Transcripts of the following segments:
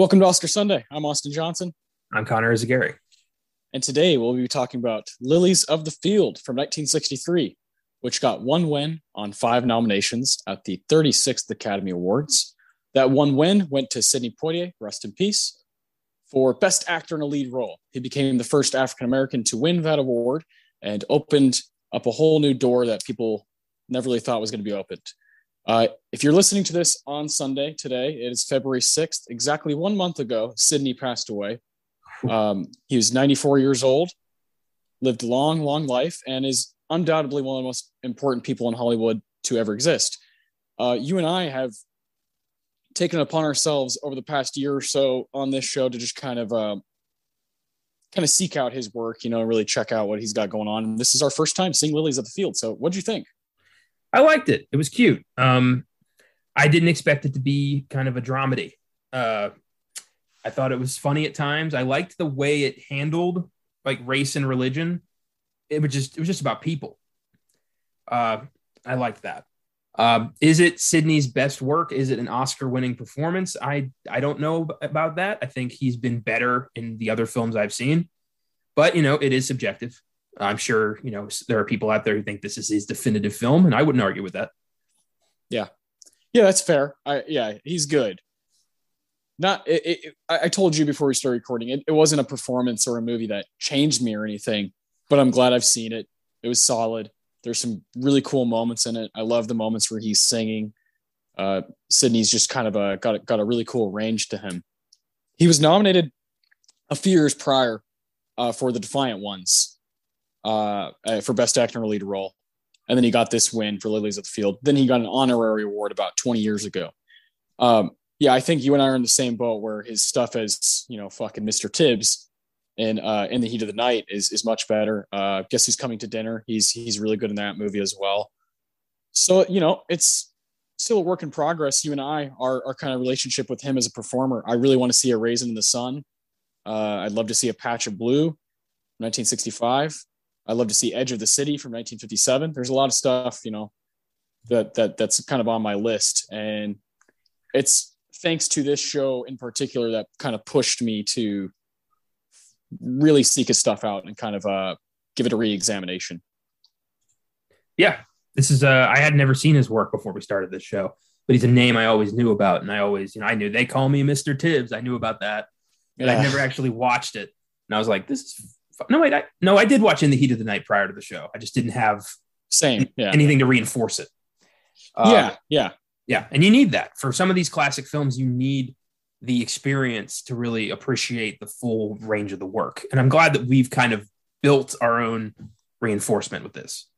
Welcome to Oscar Sunday. I'm Austin Johnson. I'm Connor Izagiri. And today we'll be talking about Lilies of the Field from 1963, which got one win on five nominations at the 36th Academy Awards. That one win went to Sidney Poitier, rest in peace, for Best Actor in a Lead Role. He became the first African-American to win that award and opened up a whole new door that people never really thought was going to be opened. If you're listening to this on Sunday today, it is February 6th. Exactly 1 month ago, Sidney passed away. He was 94 years old, lived a long, long life, and is undoubtedly one of the most important people in Hollywood to ever exist. You and I have taken it upon ourselves over the past year or so on this show to just kind of seek out his work, you know, really check out what he's got going on. And this is our first time seeing Lilies of the Field. So what'd you think? I liked it. It was cute. I didn't expect it to be kind of a dramedy. I thought it was funny at times. I liked the way it handled like race and religion. It was just about people. I liked that. Is it Sidney's best work? Is it an Oscar-winning performance? I don't know about that. I think he's been better in the other films I've seen, but you know, it is subjective. I'm sure, you know, there are people out there who think this is his definitive film, and I wouldn't argue with that. Yeah, that's fair. He's good. I told you before we started recording, it wasn't a performance or a movie that changed me or anything, but I'm glad I've seen it. It was solid. There's some really cool moments in it. I love the moments where he's singing. Sidney's just kind of got a really cool range to him. He was nominated a few years prior for The Defiant Ones, for Best Actor in a Lead Role, and then he got this win for Lilies of the Field. Then he got an honorary award about 20 years ago. I think you and I are in the same boat where his stuff as, you know, fucking Mr. Tibbs and In the Heat of the Night is much better. Guess Who's Coming to Dinner, he's really good in that movie as well. So, you know, it's still a work in progress. You and I, our kind of relationship with him as a performer, I really want to see A Raisin in the Sun. I'd love to see A Patch of Blue, 1965. I'd love to see Edge of the City from 1957. There's a lot of stuff, you know, that's kind of on my list. And it's thanks to this show in particular that kind of pushed me to really seek his stuff out and kind of give it a re-examination. Yeah, this is I had never seen his work before we started this show, but he's a name I always knew about. And I always, you know, I knew they call me Mr. Tibbs. I knew about that. And yeah. I never actually watched it. And I was like, this is... I did watch In the Heat of the Night prior to the show. I just didn't have anything to reinforce it. Yeah. And you need that for some of these classic films. You need the experience to really appreciate the full range of the work. And I'm glad that we've kind of built our own reinforcement with this.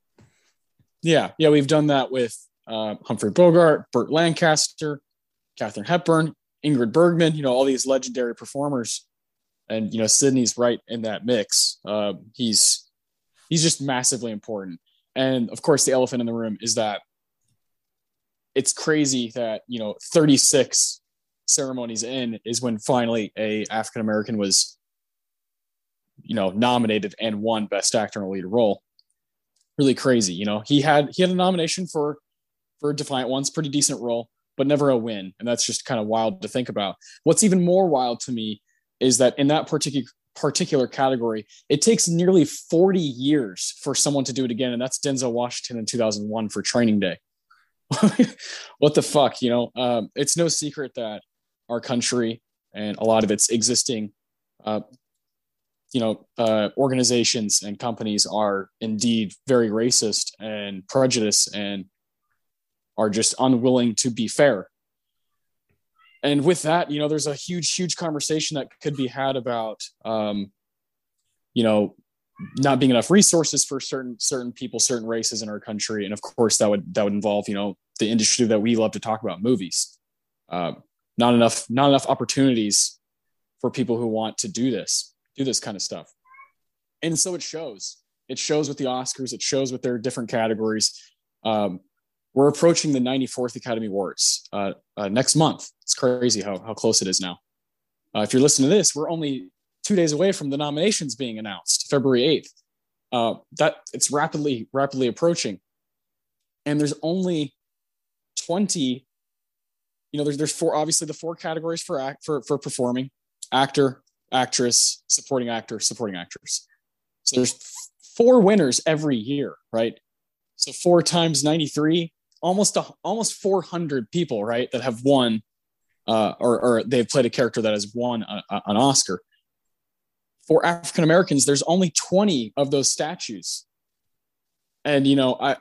Yeah. Yeah. We've done that with Humphrey Bogart, Burt Lancaster, Katharine Hepburn, Ingrid Bergman, you know, all these legendary performers. And, you know, Sidney's right in that mix. He's just massively important. And of course, the elephant in the room is that it's crazy that, you know, 36 ceremonies in is when finally a African-American was, you know, nominated and won Best Actor in a Lead Role. Really crazy. You know, he had a nomination for Defiant Ones, pretty decent role, but never a win. And that's just kind of wild to think about. What's even more wild to me is that in that particular category, it takes nearly 40 years for someone to do it again. And that's Denzel Washington in 2001 for Training Day. What the fuck, you know? It's no secret that our country and a lot of its existing, organizations and companies are indeed very racist and prejudiced and are just unwilling to be fair. And with that, you know, there's a huge, huge conversation that could be had about, you know, not being enough resources for certain people, certain races in our country. And of course, that would involve, you know, the industry that we love to talk about, movies. Not enough opportunities for people who want to do this kind of stuff. And so it shows. It shows with the Oscars. It shows with their different categories. We're approaching the 94th Academy Awards next month. It's crazy how close it is now. If you're listening to this, we're only 2 days away from the nominations being announced, February 8th. That it's rapidly approaching. And there's only 20 you know, there's four, obviously the four categories for performing: actor, actress, supporting actor, supporting actress. So there's four winners every year, right? So 4 times 93, almost 400 people, right, that have won, or they've played a character that has won an Oscar. For African Americans, there's only 20 of those statues, and you know, I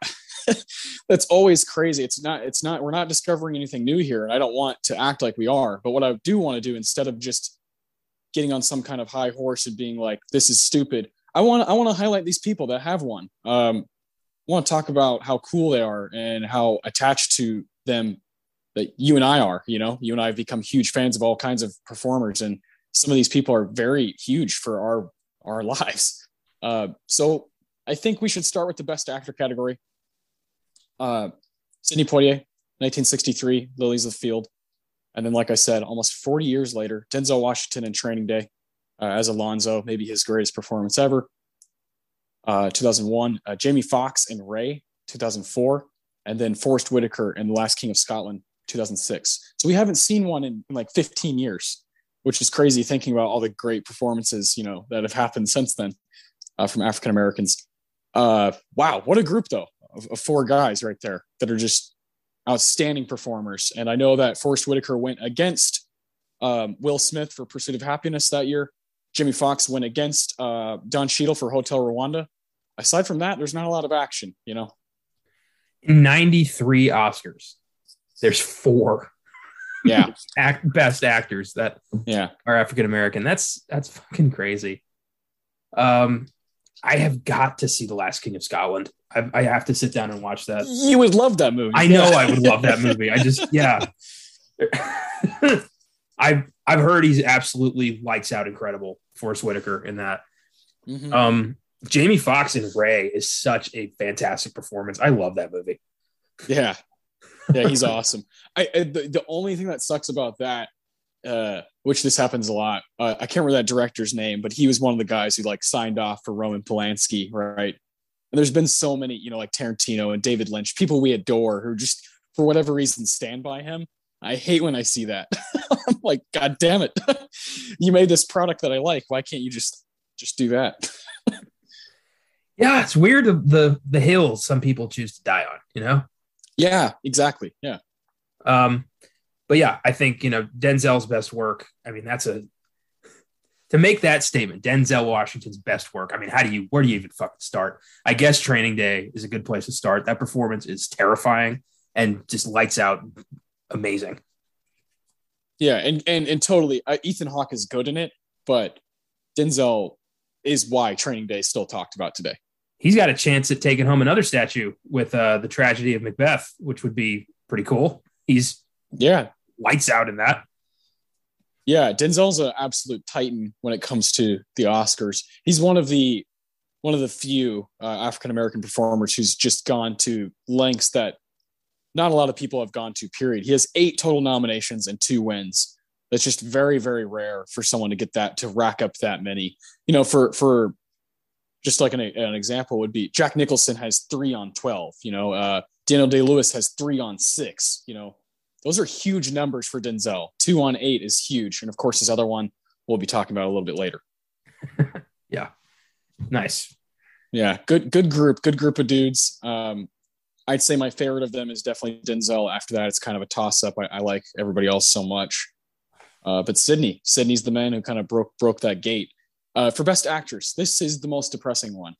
that's always crazy. It's not. We're not discovering anything new here, and I don't want to act like we are. But what I do want to do, instead of just getting on some kind of high horse and being like, "This is stupid," I want to highlight these people that have won. I want to talk about how cool they are and how attached to them that you and I are. You know, you and I have become huge fans of all kinds of performers, and some of these people are very huge for our lives. So I think we should start with the best actor category. Sidney Poitier, 1963, Lilies of the Field. And then, like I said, almost 40 years later, Denzel Washington in Training Day as Alonzo, maybe his greatest performance ever. 2001, Jamie Foxx in Ray, 2004. And then Forrest Whitaker in The Last King of Scotland, 2006. So we haven't seen one in like 15 years, which is crazy thinking about all the great performances, you know, that have happened since then from African-Americans. Wow. What a group though, of four guys right there that are just outstanding performers. And I know that Forrest Whitaker went against Will Smith for Pursuit of Happiness that year. Jamie Foxx went against Don Cheadle for Hotel Rwanda. Aside from that, there's not a lot of action, you know. 93 Oscars. There's 4. Yeah, best actors that are African American. That's fucking crazy. I have got to see The Last King of Scotland. I have to sit down and watch that. You would love that movie. I know I would love that movie. I just I've heard he absolutely lights out incredible, Forrest Whitaker in that. Mm-hmm. Jamie Foxx in Ray is such a fantastic performance. I love that movie. Yeah. Yeah, he's awesome. The only thing that sucks about that, which this happens a lot, I can't remember that director's name, but he was one of the guys who like signed off for Roman Polanski, right? And there's been so many, you know, like Tarantino and David Lynch, people we adore who just for whatever reason stand by him. I hate when I see that. I'm like, God damn it! You made this product that I like. Why can't you just do that? Yeah, it's weird the hills some people choose to die on, you know. Yeah, exactly. Yeah. But yeah, I think, you know, Denzel's best work. I mean, to make that statement, Denzel Washington's best work. I mean, where do you even fucking start? I guess Training Day is a good place to start. That performance is terrifying and just lights out amazing. Yeah. And totally. Ethan Hawke is good in it, but Denzel is why Training Day is still talked about today. He's got a chance at taking home another statue with The Tragedy of Macbeth, which would be pretty cool. He's lights out in that. Yeah, Denzel's an absolute titan when it comes to the Oscars. He's one of the few African American performers who's just gone to lengths that not a lot of people have gone to. Period. He has 8 total nominations and 2 wins. That's just very, very rare for someone to get that, to rack up that many. You know, for just like an example would be Jack Nicholson has 3 on 12, you know, Daniel Day-Lewis has 3 on 6, you know, those are huge numbers for Denzel. 2 on 8 is huge. And of course, this other one we'll be talking about a little bit later. Yeah. Nice. Yeah. Good group of dudes. I'd say my favorite of them is definitely Denzel. After that, it's kind of a toss up. I like everybody else so much. But Sidney's the man who kind of broke that gate. For best actress, this is the most depressing one.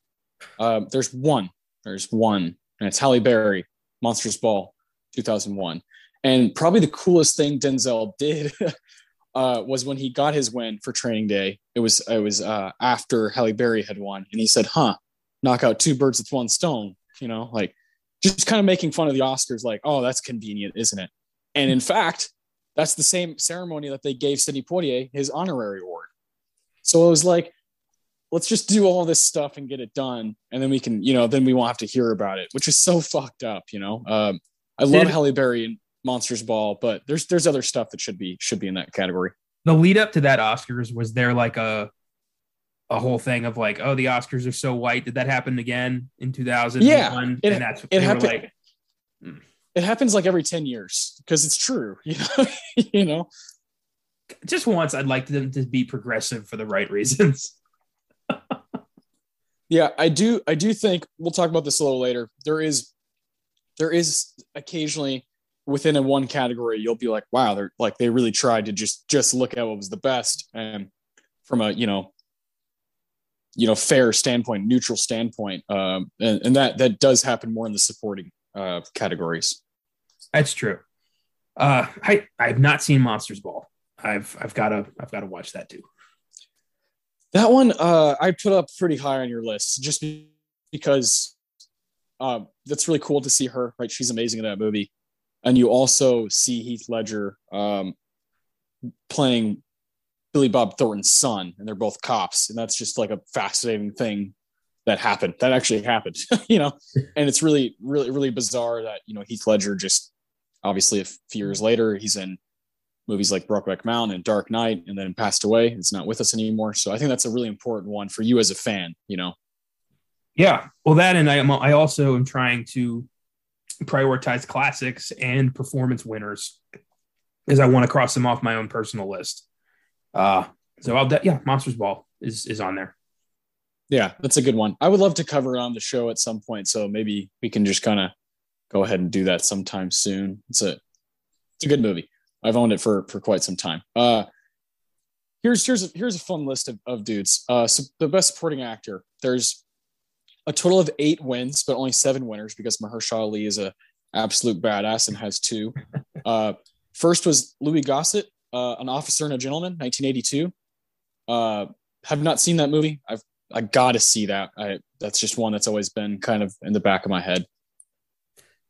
There's one, and it's Halle Berry, Monster's Ball, 2001. And probably the coolest thing Denzel did was when he got his win for Training Day. It was after Halle Berry had won, and he said, knock out 2 birds with one stone, you know, like just kind of making fun of the Oscars, like, oh, that's convenient, isn't it? And in fact, that's the same ceremony that they gave Sidney Poitier his honorary award. So it was like, let's just do all this stuff and get it done. And then we can, you know, then we won't have to hear about it, which is so fucked up, you know? I love Halle Berry and Monsters Ball, but there's other stuff that should be in that category. The lead up to that Oscars, was there like a whole thing of like, oh, the Oscars are so white. Did that happen again in 2001? Yeah, it happened. Like, It happens like every 10 years because it's true, you know. You know, just once I'd like them to be progressive for the right reasons. Yeah, I do think we'll talk about this a little later. There is occasionally within a one category you'll be like, wow, they're like, they really tried to just look at what was the best, and from a you know fair standpoint, neutral standpoint, and that does happen more in the supporting categories. That's true. I've not seen Monster's Ball. I've got to watch that too. That one I put up pretty high on your list just because that's really cool to see her, right? She's amazing in that movie. And you also see Heath Ledger playing Billy Bob Thornton's son, and they're both cops. And that's just like a fascinating thing that happened. That actually happened, you know? And it's really, really, really bizarre that, you know, Heath Ledger just obviously a few years later, he's in movies like Brokeback Mountain and Dark Knight, and then passed away. It's not with us anymore. So I think that's a really important one for you as a fan, you know? Yeah. Well, that, and I also am trying to prioritize classics and performance winners because I want to cross them off my own personal list. So Monster's Ball is on there. Yeah. That's a good one. I would love to cover it on the show at some point. So maybe we can just kind of go ahead and do that sometime soon. It's a good movie. I've owned it for quite some time. Here's a fun list of dudes. So the best supporting actor, there's a total of 8 wins, but only 7 winners because Mahershala Ali is an absolute badass and has 2. First was Louis Gossett, An Officer and a Gentleman, 1982. Have not seen that movie. I got to see that. That's just one that's always been kind of in the back of my head.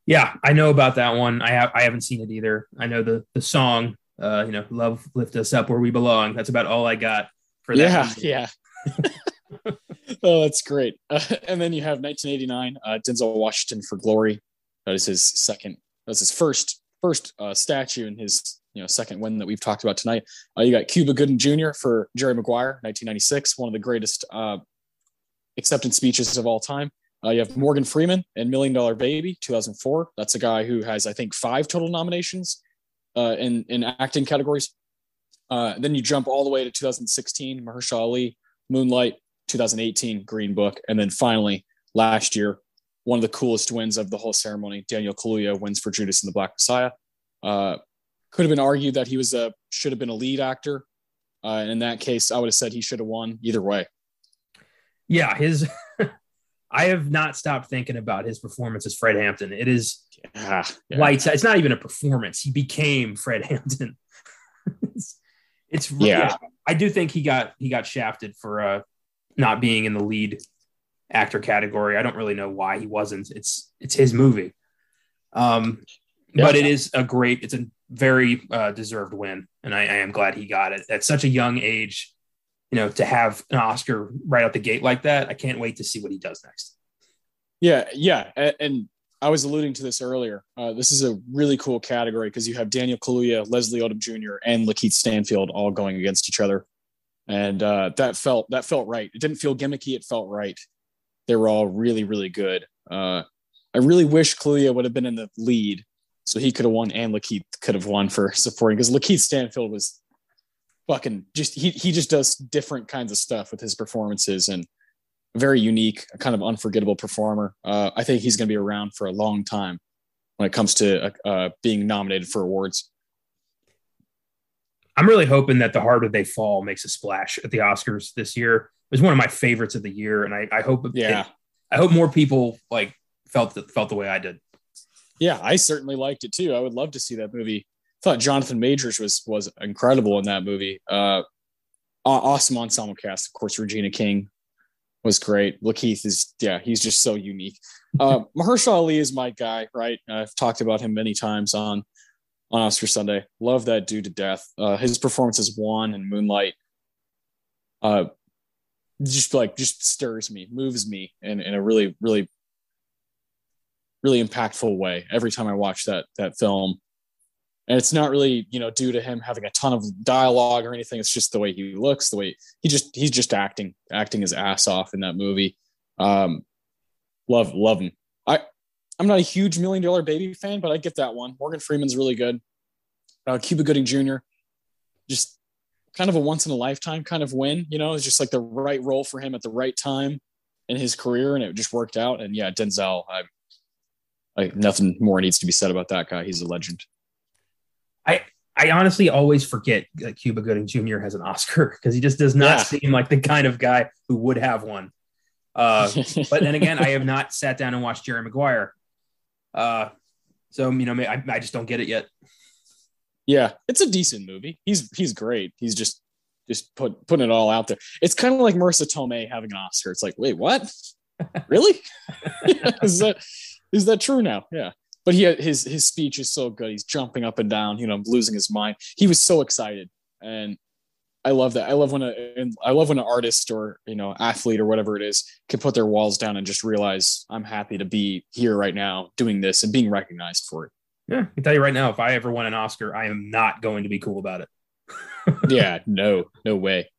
Yeah, I know about that one. I haven't seen it either. I know the song, Love Lift Us Up Where We Belong. That's about all I got for that. Yeah, movie. Yeah. Oh, that's great. And then you have 1989, Denzel Washington for Glory. That is his second. That's his first statue in his second win that we've talked about tonight. You got Cuba Gooding Jr. for Jerry Maguire, 1996, one of the greatest acceptance speeches of all time. You have Morgan Freeman and Million Dollar Baby, 2004. That's a guy who has, I think, 5 total nominations in acting categories. Then you jump all the way to 2016, Mahershala Ali, Moonlight, 2018, Green Book. And then finally, last year, one of the coolest wins of the whole ceremony, Daniel Kaluuya wins for Judas and the Black Messiah. Could have been argued that he should have been a lead actor. And in that case, I would have said he should have won either way. Yeah, his... I have not stopped thinking about his performance as Fred Hampton. It is lights. It's not even a performance. He became Fred Hampton. It's I do think he got shafted for not being in the lead actor category. I don't really know why he wasn't. It's his movie. But it is a very deserved win. And I am glad he got it at such a young age. To have an Oscar right out the gate like that, I can't wait to see what he does next. Yeah, yeah. And I was alluding to this earlier. This is a really cool category because you have Daniel Kaluuya, Leslie Odom Jr., and Lakeith Stanfield all going against each other. And that felt right. It didn't feel gimmicky. It felt right. They were all really, really good. I really wish Kaluuya would have been in the lead so he could have won and Lakeith could have won for supporting, because Lakeith Stanfield was fucking just he just does different kinds of stuff with his performances, and very unique, kind of unforgettable performer. I think he's going to be around for a long time when it comes to being nominated for awards. I'm really hoping that The Harder They Fall makes a splash at the Oscars this year. It was one of my favorites of the year, and I hope I hope more people like felt the way I did. Yeah, I certainly liked it too. I would love to see that movie. Thought Jonathan Majors was incredible in that movie. Awesome ensemble cast. Of course, Regina King was great. Lakeith he's just so unique. Mahershala Ali is my guy, right? I've talked about him many times on Oscar Sunday. Love that dude to death. His performance as Juan in Moonlight just stirs me, moves me in a really, really, really impactful way every time I watch that film. And it's not really, due to him having a ton of dialogue or anything. It's just the way he looks, the way he's just acting his ass off in that movie. Love him. I I'm not a huge Million Dollar Baby fan, but I get that one. Morgan Freeman's really good. Cuba Gooding Jr., just kind of a once-in-a-lifetime kind of win. You know, it's just like the right role for him at the right time in his career, and it just worked out. And, yeah, Denzel, nothing more needs to be said about that guy. He's a legend. I honestly always forget that Cuba Gooding Jr. has an Oscar because he just does not seem like the kind of guy who would have one. But then again, I have not sat down and watched Jerry Maguire. I just don't get it yet. Yeah, it's a decent movie. He's great. He's just putting it all out there. It's kind of like Marissa Tomei having an Oscar. It's like, wait, what? Really? Is that true now? Yeah. But his speech is so good. He's jumping up and down, you know, losing his mind. He was so excited, and I love that. I love when an artist or, you know, athlete or whatever it is can put their walls down and just realize I'm happy to be here right now doing this and being recognized for it. Yeah, I can tell you right now, if I ever won an Oscar, I am not going to be cool about it. Yeah, no way.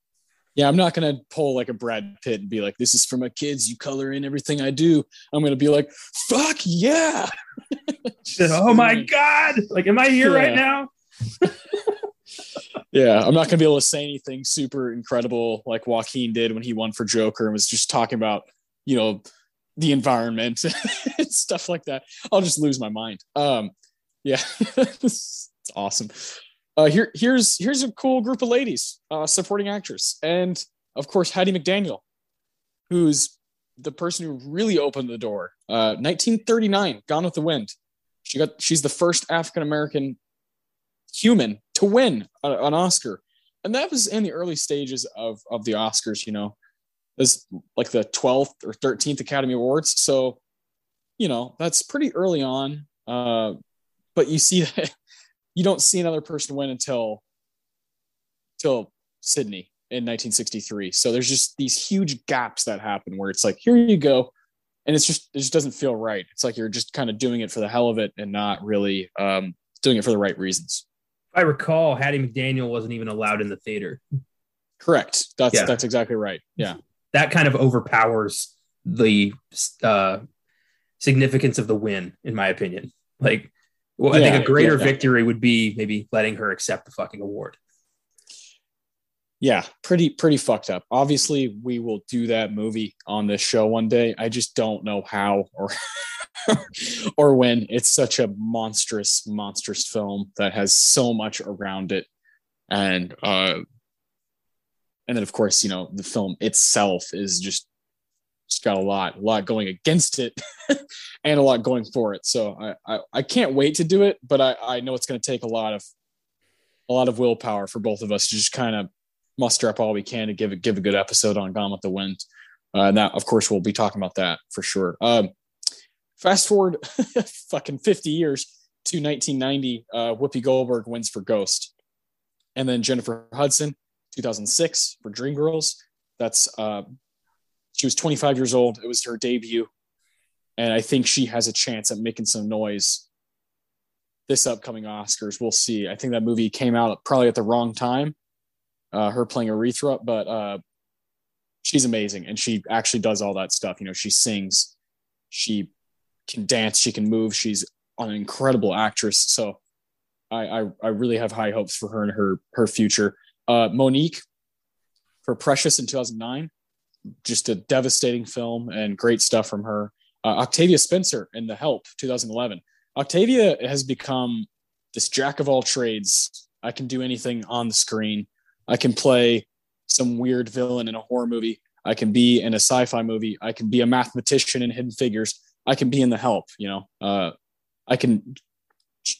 Yeah, I'm not going to pull like a Brad Pitt and be like, this is for my kids. You color in everything I do. I'm going to be like, fuck yeah. Oh my God. Like, am I here right now? Yeah, I'm not going to be able to say anything super incredible like Joaquin did when he won for Joker and was just talking about, you know, the environment and stuff like that. I'll just lose my mind. Yeah, it's awesome. Here's a cool group of ladies, supporting actress. And of course, Hattie McDaniel, who's the person who really opened the door. 1939, Gone with the Wind. She's the first African-American human to win an Oscar. And that was in the early stages of the Oscars, you know, as like the 12th or 13th Academy Awards. So, you know, that's pretty early on. But you see that. You don't see another person win until Sidney in 1963. So there's just these huge gaps that happen where it's like, here you go. And it just doesn't feel right. It's like you're just kind of doing it for the hell of it and not really doing it for the right reasons. If I recall, Hattie McDaniel wasn't even allowed in the theater. Correct. That's exactly right. Yeah. That kind of overpowers the significance of the win, in my opinion. Like, well, I think a greater victory would be maybe letting her accept the fucking award. Yeah, pretty fucked up. Obviously, we will do that movie on this show one day. I just don't know how or when. It's such a monstrous film that has so much around it. And then, of course, you know, the film itself is just got a lot going against it and a lot going for it. So I can't wait to do it, but I know it's going to take a lot of willpower for both of us to just kind of muster up all we can to give a good episode on Gone with the Wind. And that, of course, we'll be talking about that for sure. Fast forward fucking 50 years to 1990, Whoopi Goldberg wins for Ghost. And then Jennifer Hudson, 2006 for Dreamgirls. That's, she was 25 years old. It was her debut. And I think she has a chance at making some noise this upcoming Oscars. We'll see. I think that movie came out probably at the wrong time, her playing Aretha, but she's amazing. And she actually does all that stuff. You know, she sings, she can dance, she can move. She's an incredible actress. So I really have high hopes for her and her future. Monique for Precious in 2009. Just a devastating film and great stuff from her. Octavia Spencer in The Help, 2011. Octavia has become this jack of all trades. I can do anything on the screen. I can play some weird villain in a horror movie. I can be in a sci-fi movie. I can be a mathematician in Hidden Figures. I can be in The Help, you know. I can,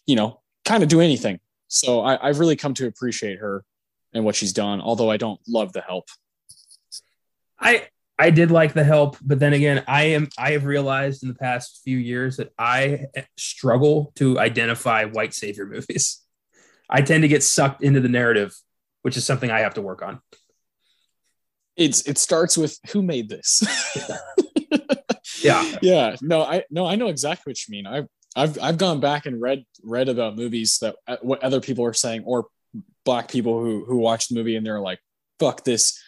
you know, kind of do anything. So I've really come to appreciate her and what she's done, although I don't love The Help. I did like The Help, but then again, I have realized in the past few years that I struggle to identify white savior movies. I tend to get sucked into the narrative, which is something I have to work on. It starts with who made this. Yeah. Yeah. No, I know exactly what you mean. I've gone back and read about movies that what other people are saying, or black people who watch the movie and they're like, fuck this.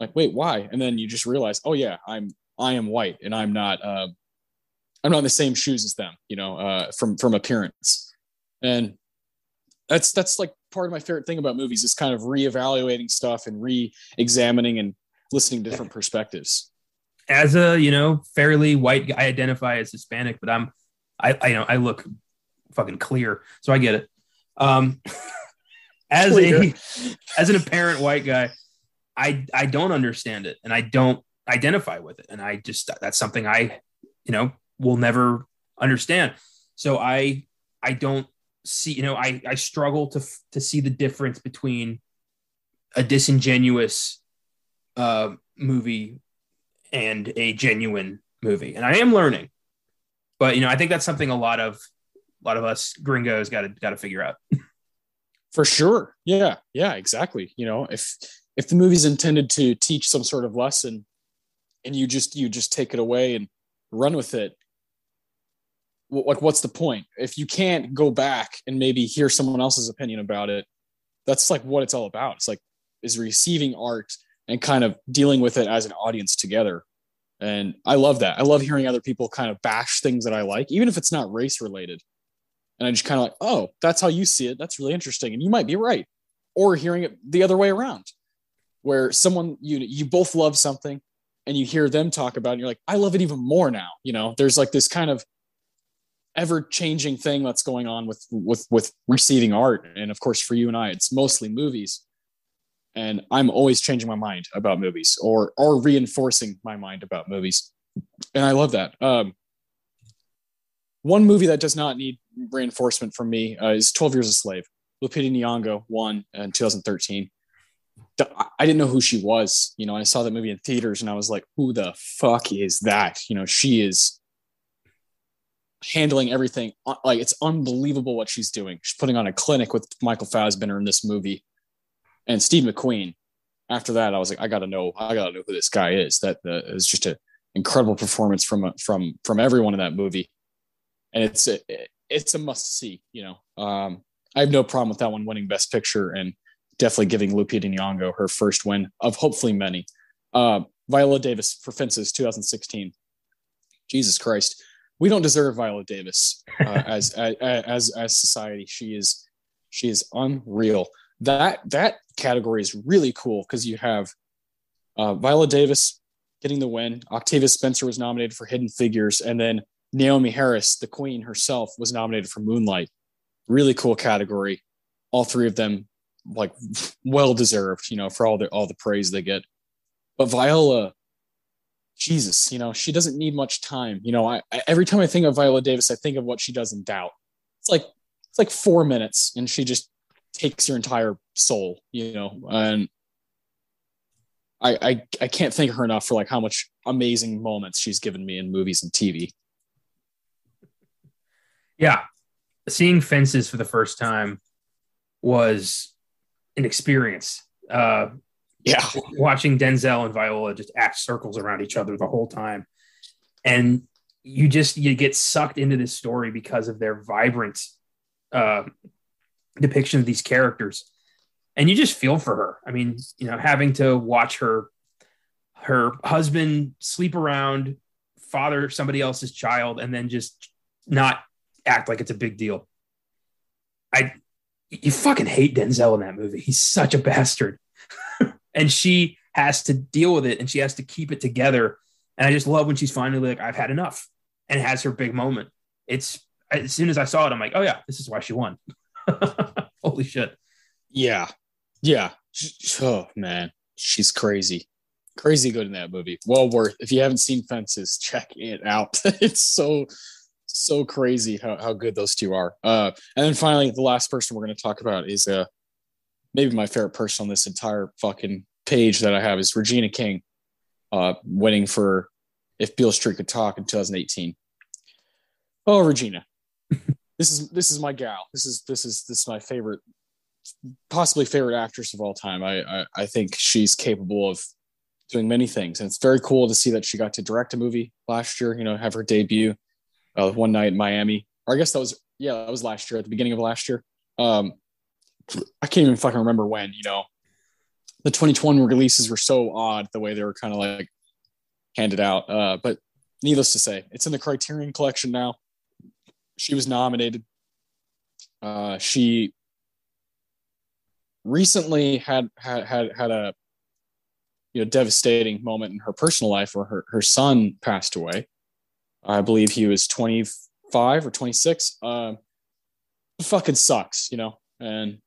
Like, wait, why? And then you just realize, oh yeah, I am white and I'm not I'm not in the same shoes as them, you know, from appearance. And that's like part of my favorite thing about movies is kind of reevaluating stuff and re-examining and listening to different perspectives. As a, you know, fairly white guy, I identify as Hispanic, but I look fucking clear. So I get it. As an apparent white guy, I don't understand it and I don't identify with it. And I just, that's something I, you know, will never understand. So I don't see, you know, I struggle to see the difference between a disingenuous movie and a genuine movie. And I am learning, but, you know, I think that's something a lot of us gringos got to figure out. For sure. Yeah, exactly. You know, if the movie's intended to teach some sort of lesson and you just take it away and run with it, like, what's the point? If you can't go back and maybe hear someone else's opinion about it, that's like what it's all about. It's like, is receiving art and kind of dealing with it as an audience together. And I love that. I love hearing other people kind of bash things that I like, even if it's not race related. And I just kind of like, oh, that's how you see it. That's really interesting. And you might be right. Or hearing it the other way around, where someone, you both love something and you hear them talk about it and you're like, I love it even more now. You know, there's like this kind of ever changing thing that's going on with receiving art. And of course, for you and I, it's mostly movies. And I'm always changing my mind about movies or reinforcing my mind about movies. And I love that. One movie that does not need reinforcement from me is 12 Years a Slave. Lupita Nyong'o won in 2013. I didn't know who she was, you know, and I saw that movie in theaters and I was like, who the fuck is that? You know, she is handling everything. Like, it's unbelievable what she's doing. She's putting on a clinic with Michael Fassbender in this movie and Steve McQueen. After that, I was like, I gotta know who this guy is. That is just an incredible performance from everyone in that movie. And it's a must see, you know. I have no problem with that one winning Best Picture and definitely giving Lupita Nyong'o her first win of hopefully many. Viola Davis for Fences 2016. Jesus Christ, we don't deserve Viola Davis as society. She is unreal. That category is really cool because you have Viola Davis getting the win. Octavia Spencer was nominated for Hidden Figures, and then Naomi Harris, the queen herself, was nominated for Moonlight. Really cool category. All three of them, like, well-deserved, you know, for all the praise they get. But Viola, Jesus, you know, she doesn't need much time. You know, every time I think of Viola Davis, I think of what she does in Doubt. It's like 4 minutes, and she just takes your entire soul, you know. And I can't thank her enough for, like, how much amazing moments she's given me in movies and TV. Yeah. Seeing Fences for the first time was an experience. Watching Denzel and Viola just act circles around each other the whole time. And you get sucked into this story because of their vibrant depiction of these characters. And you just feel for her. I mean, you know, having to watch her husband sleep around, father somebody else's child, and then just not act like it's a big deal. You fucking hate Denzel in that movie. He's such a bastard. And she has to deal with it and she has to keep it together. And I just love when she's finally like, I've had enough, and has her big moment. It's, as soon as I saw it, I'm like, oh yeah, this is why she won. Holy shit. Yeah. Oh man. She's crazy good in that movie. Well worth, if you haven't seen Fences, check it out. It's so crazy how good those two are. And then finally, the last person we're going to talk about is maybe my favorite person on this entire fucking page that I have is Regina King, winning for If Beale Street Could Talk in 2018. Oh, Regina, this is my gal. This is my favorite, possibly favorite actress of all time. I think she's capable of doing many things, and it's very cool to see that she got to direct a movie last year. You know, have her debut. One night in Miami, or I guess that was last year, at the beginning of last year. I can't even fucking remember when, you know. The 2020 releases were so odd the way they were kind of like handed out. But Needless to say, it's in the Criterion Collection now. She was nominated. She recently had a devastating moment in her personal life where her son passed away. I believe he was 25 or 26. It fucking sucks, and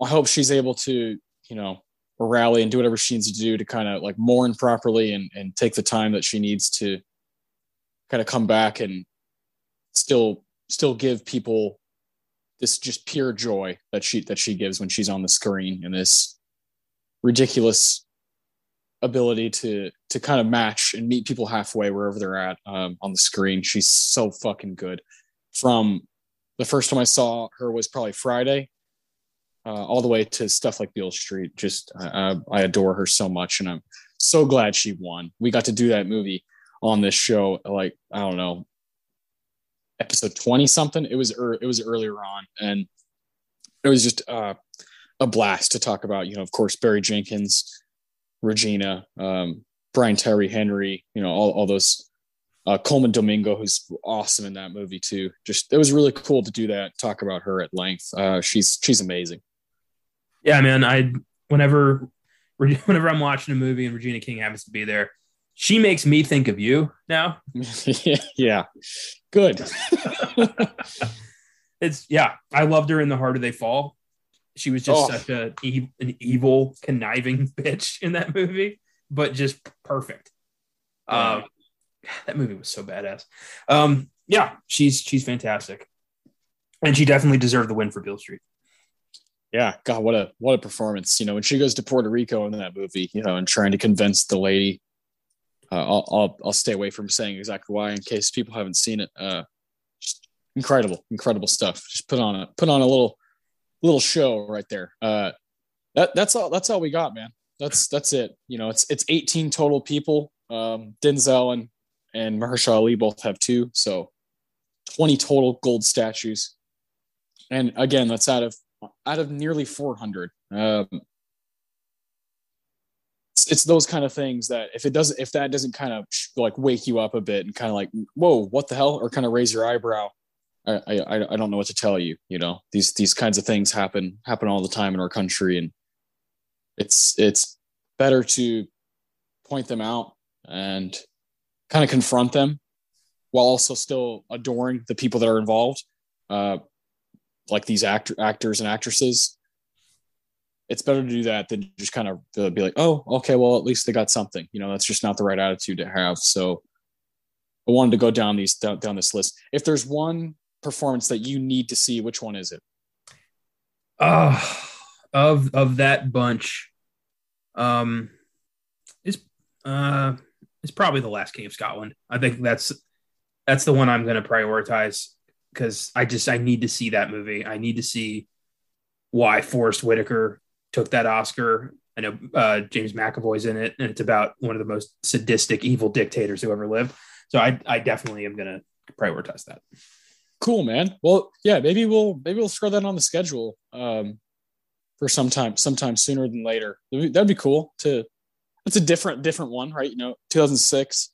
I hope she's able to, rally and do whatever she needs to do to kind of like mourn properly and take the time that she needs to kind of come back and still give people this just pure joy that she gives when she's on the screen, and this ridiculous ability to kind of match and meet people halfway wherever they're at on the screen. She's so fucking good. From the first time I saw her was probably Friday, all the way to stuff like Beale Street. Just I adore her so much, and I'm so glad she won. We got to do that movie on this show, like, I don't know, episode 20 something. It was earlier on, and it was just a blast to talk about. Of course, Barry Jenkins, Regina, Brian Tyree Henry, all those, Coleman Domingo, who's awesome in that movie too. Just, it was really cool to do that, talk about her at length. She's amazing. Yeah, man. Whenever I'm watching a movie and Regina King happens to be there, she makes me think of you now. Yeah. Good. I loved her in The Harder They Fall. She was just such an evil, conniving bitch in that movie, but just perfect. Yeah. That movie was so badass. She's fantastic, and she definitely deserved the win for Beale Street. Yeah, God, what a performance! When she goes to Puerto Rico in that movie, and trying to convince the lady. I'll stay away from saying exactly why, in case people haven't seen it. Just incredible stuff. Just put on a little show right there. That's all we got, man. That's it. It's 18 total people. Denzel and Mahershala Ali both have 2, so 20 total gold statues. And again, that's out of nearly 400. It's those kind of things that if that doesn't kind of like wake you up a bit and kind of like, whoa, what the hell, or kind of raise your eyebrow, I don't know what to tell you. These kinds of things happen all the time in our country, and it's better to point them out and kind of confront them while also still adoring the people that are involved, like these actors and actresses. It's better to do that than just kind of be like, oh, okay, well, at least they got something. That's just not the right attitude to have. So I wanted to go down this list. If there's one performance that you need to see, which one is it? Of that bunch, it's probably The Last King of Scotland. I think that's the one I'm going to prioritize, because I need to see that movie. I need to see why Forrest Whitaker took that Oscar. I know James McAvoy's in it, and it's about one of the most sadistic, evil dictators who ever lived. So I definitely am going to prioritize that. Cool, man. Well, yeah, maybe we'll throw that on the schedule for sometime sooner than later. That'd be cool to. It's a different one, right? 2006,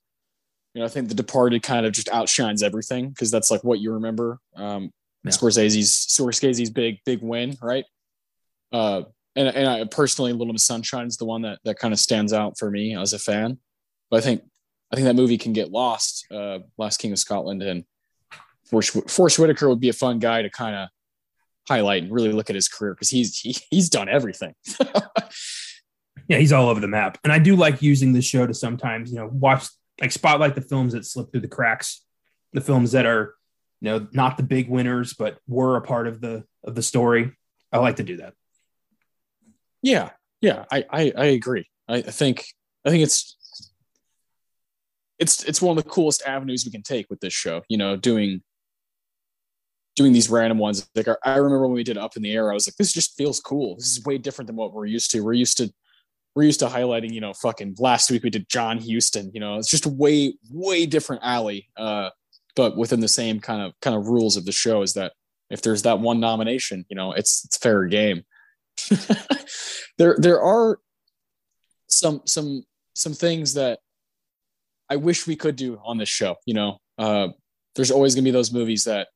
I think The Departed kind of just outshines everything, because that's like what you remember. Yeah. Scorsese's big win, right? And I personally, Little Miss Sunshine is the one that kind of stands out for me as a fan. But I think that movie can get lost. Last King of Scotland, and Forrest Whitaker would be a fun guy to kind of highlight and really look at his career, because he's done everything. Yeah, he's all over the map. And I do like using this show to sometimes, watch, like, spotlight the films that slip through the cracks, the films that are, not the big winners, but were a part of the story. I like to do that. Yeah, I agree. I think it's one of the coolest avenues we can take with this show, doing these random ones. Like, I remember when we did Up in the Air, I was like, this just feels cool. This is way different than what we're used to. We're used to highlighting, fucking last week we did John Huston. It's just a way, way different alley, but within the same kind of rules of the show, is that if there's that one nomination, it's fair game. There are some things that I wish we could do on this show. You know, there's always going to be those movies that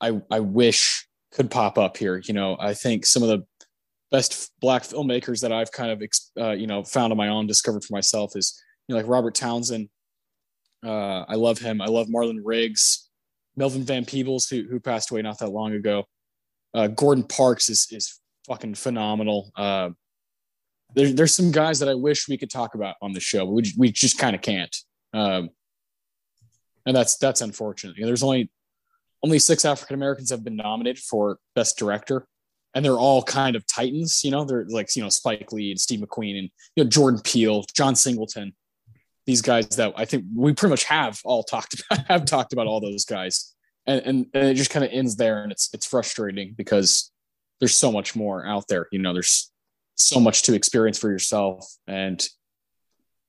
I wish could pop up here. You know, I think some of the best black filmmakers that I've kind of, found on my own, discovered for myself is, like Robert Townsend. I love him. I love Marlon Riggs, Melvin Van Peebles, who passed away not that long ago. Gordon Parks is fucking phenomenal. There's some guys that I wish we could talk about on the show, but we just kind of can't. And that's unfortunate. There's only 6 African-Americans have been nominated for best director, and they're all kind of titans. They're like, Spike Lee and Steve McQueen and, Jordan Peele, John Singleton, these guys that I think we pretty much have talked about all those guys. And it just kind of ends there. And it's frustrating because there's so much more out there. There's so much to experience for yourself. And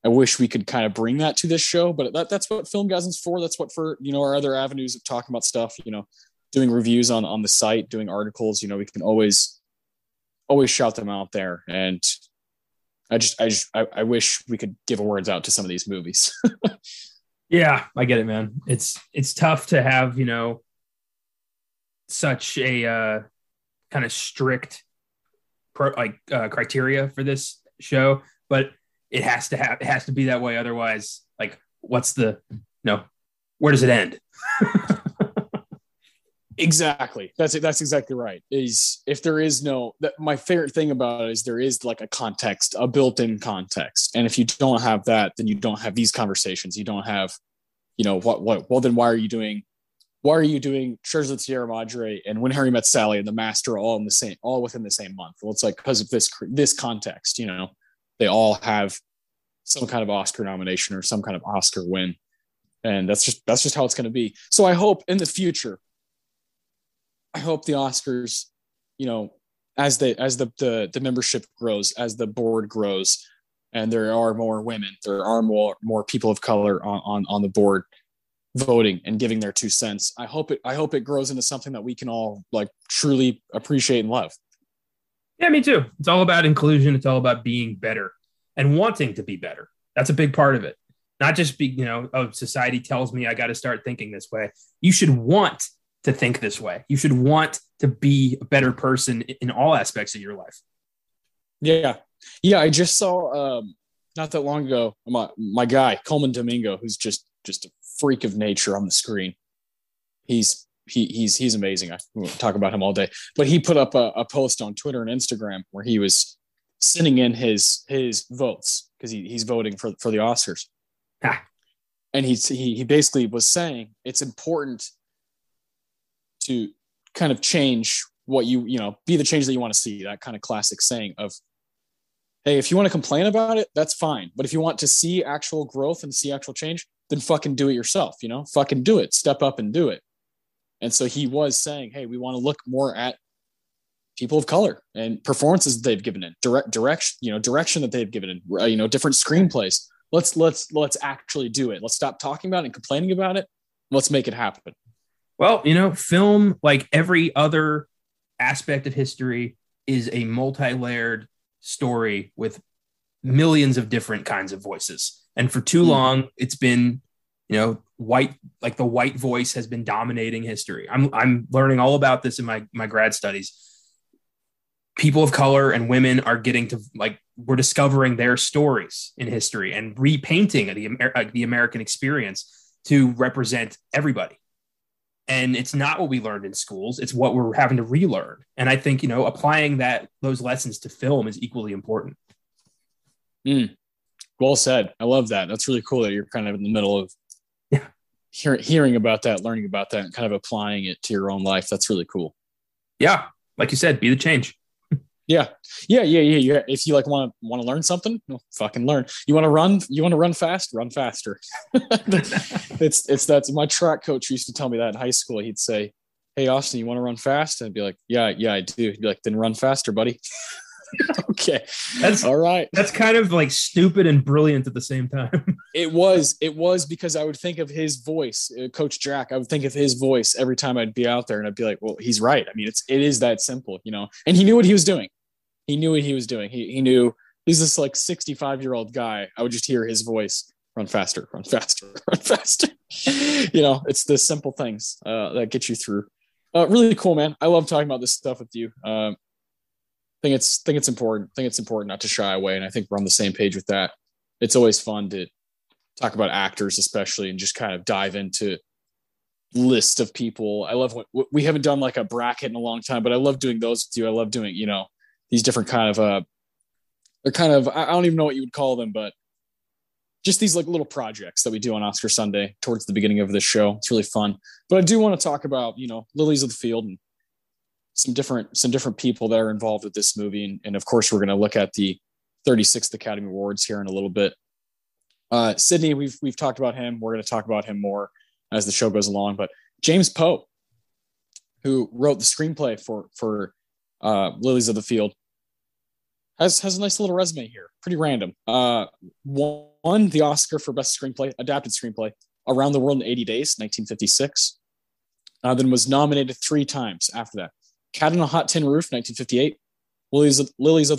I wish we could kind of bring that to this show, but that's what Film Gazzin's for. That's what for, our other avenues of talking about stuff, doing reviews on the site, doing articles, we can always shout them out there. And I wish we could give awards out to some of these movies. Yeah, I get it, man. It's tough to have, such a kind of strict criteria for this show, but it has to be that way. Otherwise, what's the, where does it end? Exactly. That's it. That's exactly right. My favorite thing about it is there is a context, a built-in context. And if you don't have that, then you don't have these conversations. You don't have, then why are you doing Treasures of Sierra Madre and When Harry Met Sally and The Master all within the same month? Well, it's because of this context, they all have some kind of Oscar nomination or some kind of Oscar win. And that's just how it's going to be. So I hope in the future, the Oscars, as the membership grows, as the board grows, and there are more women, there are more people of color on the board voting and giving their 2 cents. I hope it grows into something that we can all truly appreciate and love. Yeah, me too. It's all about inclusion. It's all about being better and wanting to be better. That's a big part of it. Not just be, society tells me I got to start thinking this way. You should want to think this way. You should want to be a better person in all aspects of your life. Yeah. I just saw not that long ago, my guy Coleman Domingo, who's just a freak of nature on the screen. He's amazing. I won't talk about him all day, but he put up a post on Twitter and Instagram where he was sending in his votes because he's voting for the Oscars. And he basically was saying it's important to kind of change what be the change that you want to see. That kind of classic saying of, hey, if you want to complain about it, that's fine. But if you want to see actual growth and see actual change, then fucking do it yourself, fucking do it, step up and do it. And so he was saying, hey, we want to look more at people of color and performances that they've given in direction that they've given in, different screenplays. Let's actually do it. Let's stop talking about it and complaining about it. Let's make it happen. Well, film, like every other aspect of history, is a multi-layered story with millions of different kinds of voices. And for too long, it's been, the white voice has been dominating history. I'm learning all about this in my grad studies. People of color and women are getting to, we're discovering their stories in history and repainting the American experience to represent everybody. And it's not what we learned in schools. It's what we're having to relearn. And I think, applying those lessons to film is equally important. Well said. I love that. That's really cool that you're kind of in the middle of hearing about that, learning about that, and kind of applying it to your own life. That's really cool. Yeah. Like you said, be the change. Yeah. If you want to learn something, fucking learn. You want to run? You want to run fast? Run faster. That's my track coach used to tell me that in high school. He'd say, "Hey Austin, you want to run fast?" And I'd be like, "Yeah, I do." He'd be like, "Then run faster, buddy." Okay, that's all right. That's kind of stupid and brilliant at the same time. It was because I would think of his voice, Coach Jack. I would think of his voice every time I'd be out there, and I'd be like, "Well, he's right." I mean, it is that simple, . And he knew what he was doing. He knew what he was doing. He knew he's this 65-year-old guy. I would just hear his voice run faster, run faster, run faster. You know, it's the simple things that get you through. Really cool, man. I love talking about this stuff with you. Think it's important. Think it's important not to shy away. And I think we're on the same page with that. It's always fun to talk about actors, especially, and just kind of dive into list of people. I love what we haven't done like a bracket in a long time, but I love doing those with you. I love doing, you know, these different kind of, they're kind of, I don't even know what you would call them, but just these like little projects that we do on Oscar Sunday towards the beginning of this show. It's really fun. But I do want to talk about, you know, Lilies of the Field and some different people that are involved with this movie. And of course, we're going to look at the 36th Academy Awards here in a little bit. Sidney, we've talked about him. We're going to talk about him more as the show goes along, but James Poe, who wrote the screenplay for Lilies of the Field, has a nice little resume here. Pretty random. Won the Oscar for best screenplay, adapted screenplay, Around the World in 80 Days, 1956. Then was nominated 3 times after that. Cat on a Hot Tin Roof, 1958. Lilies of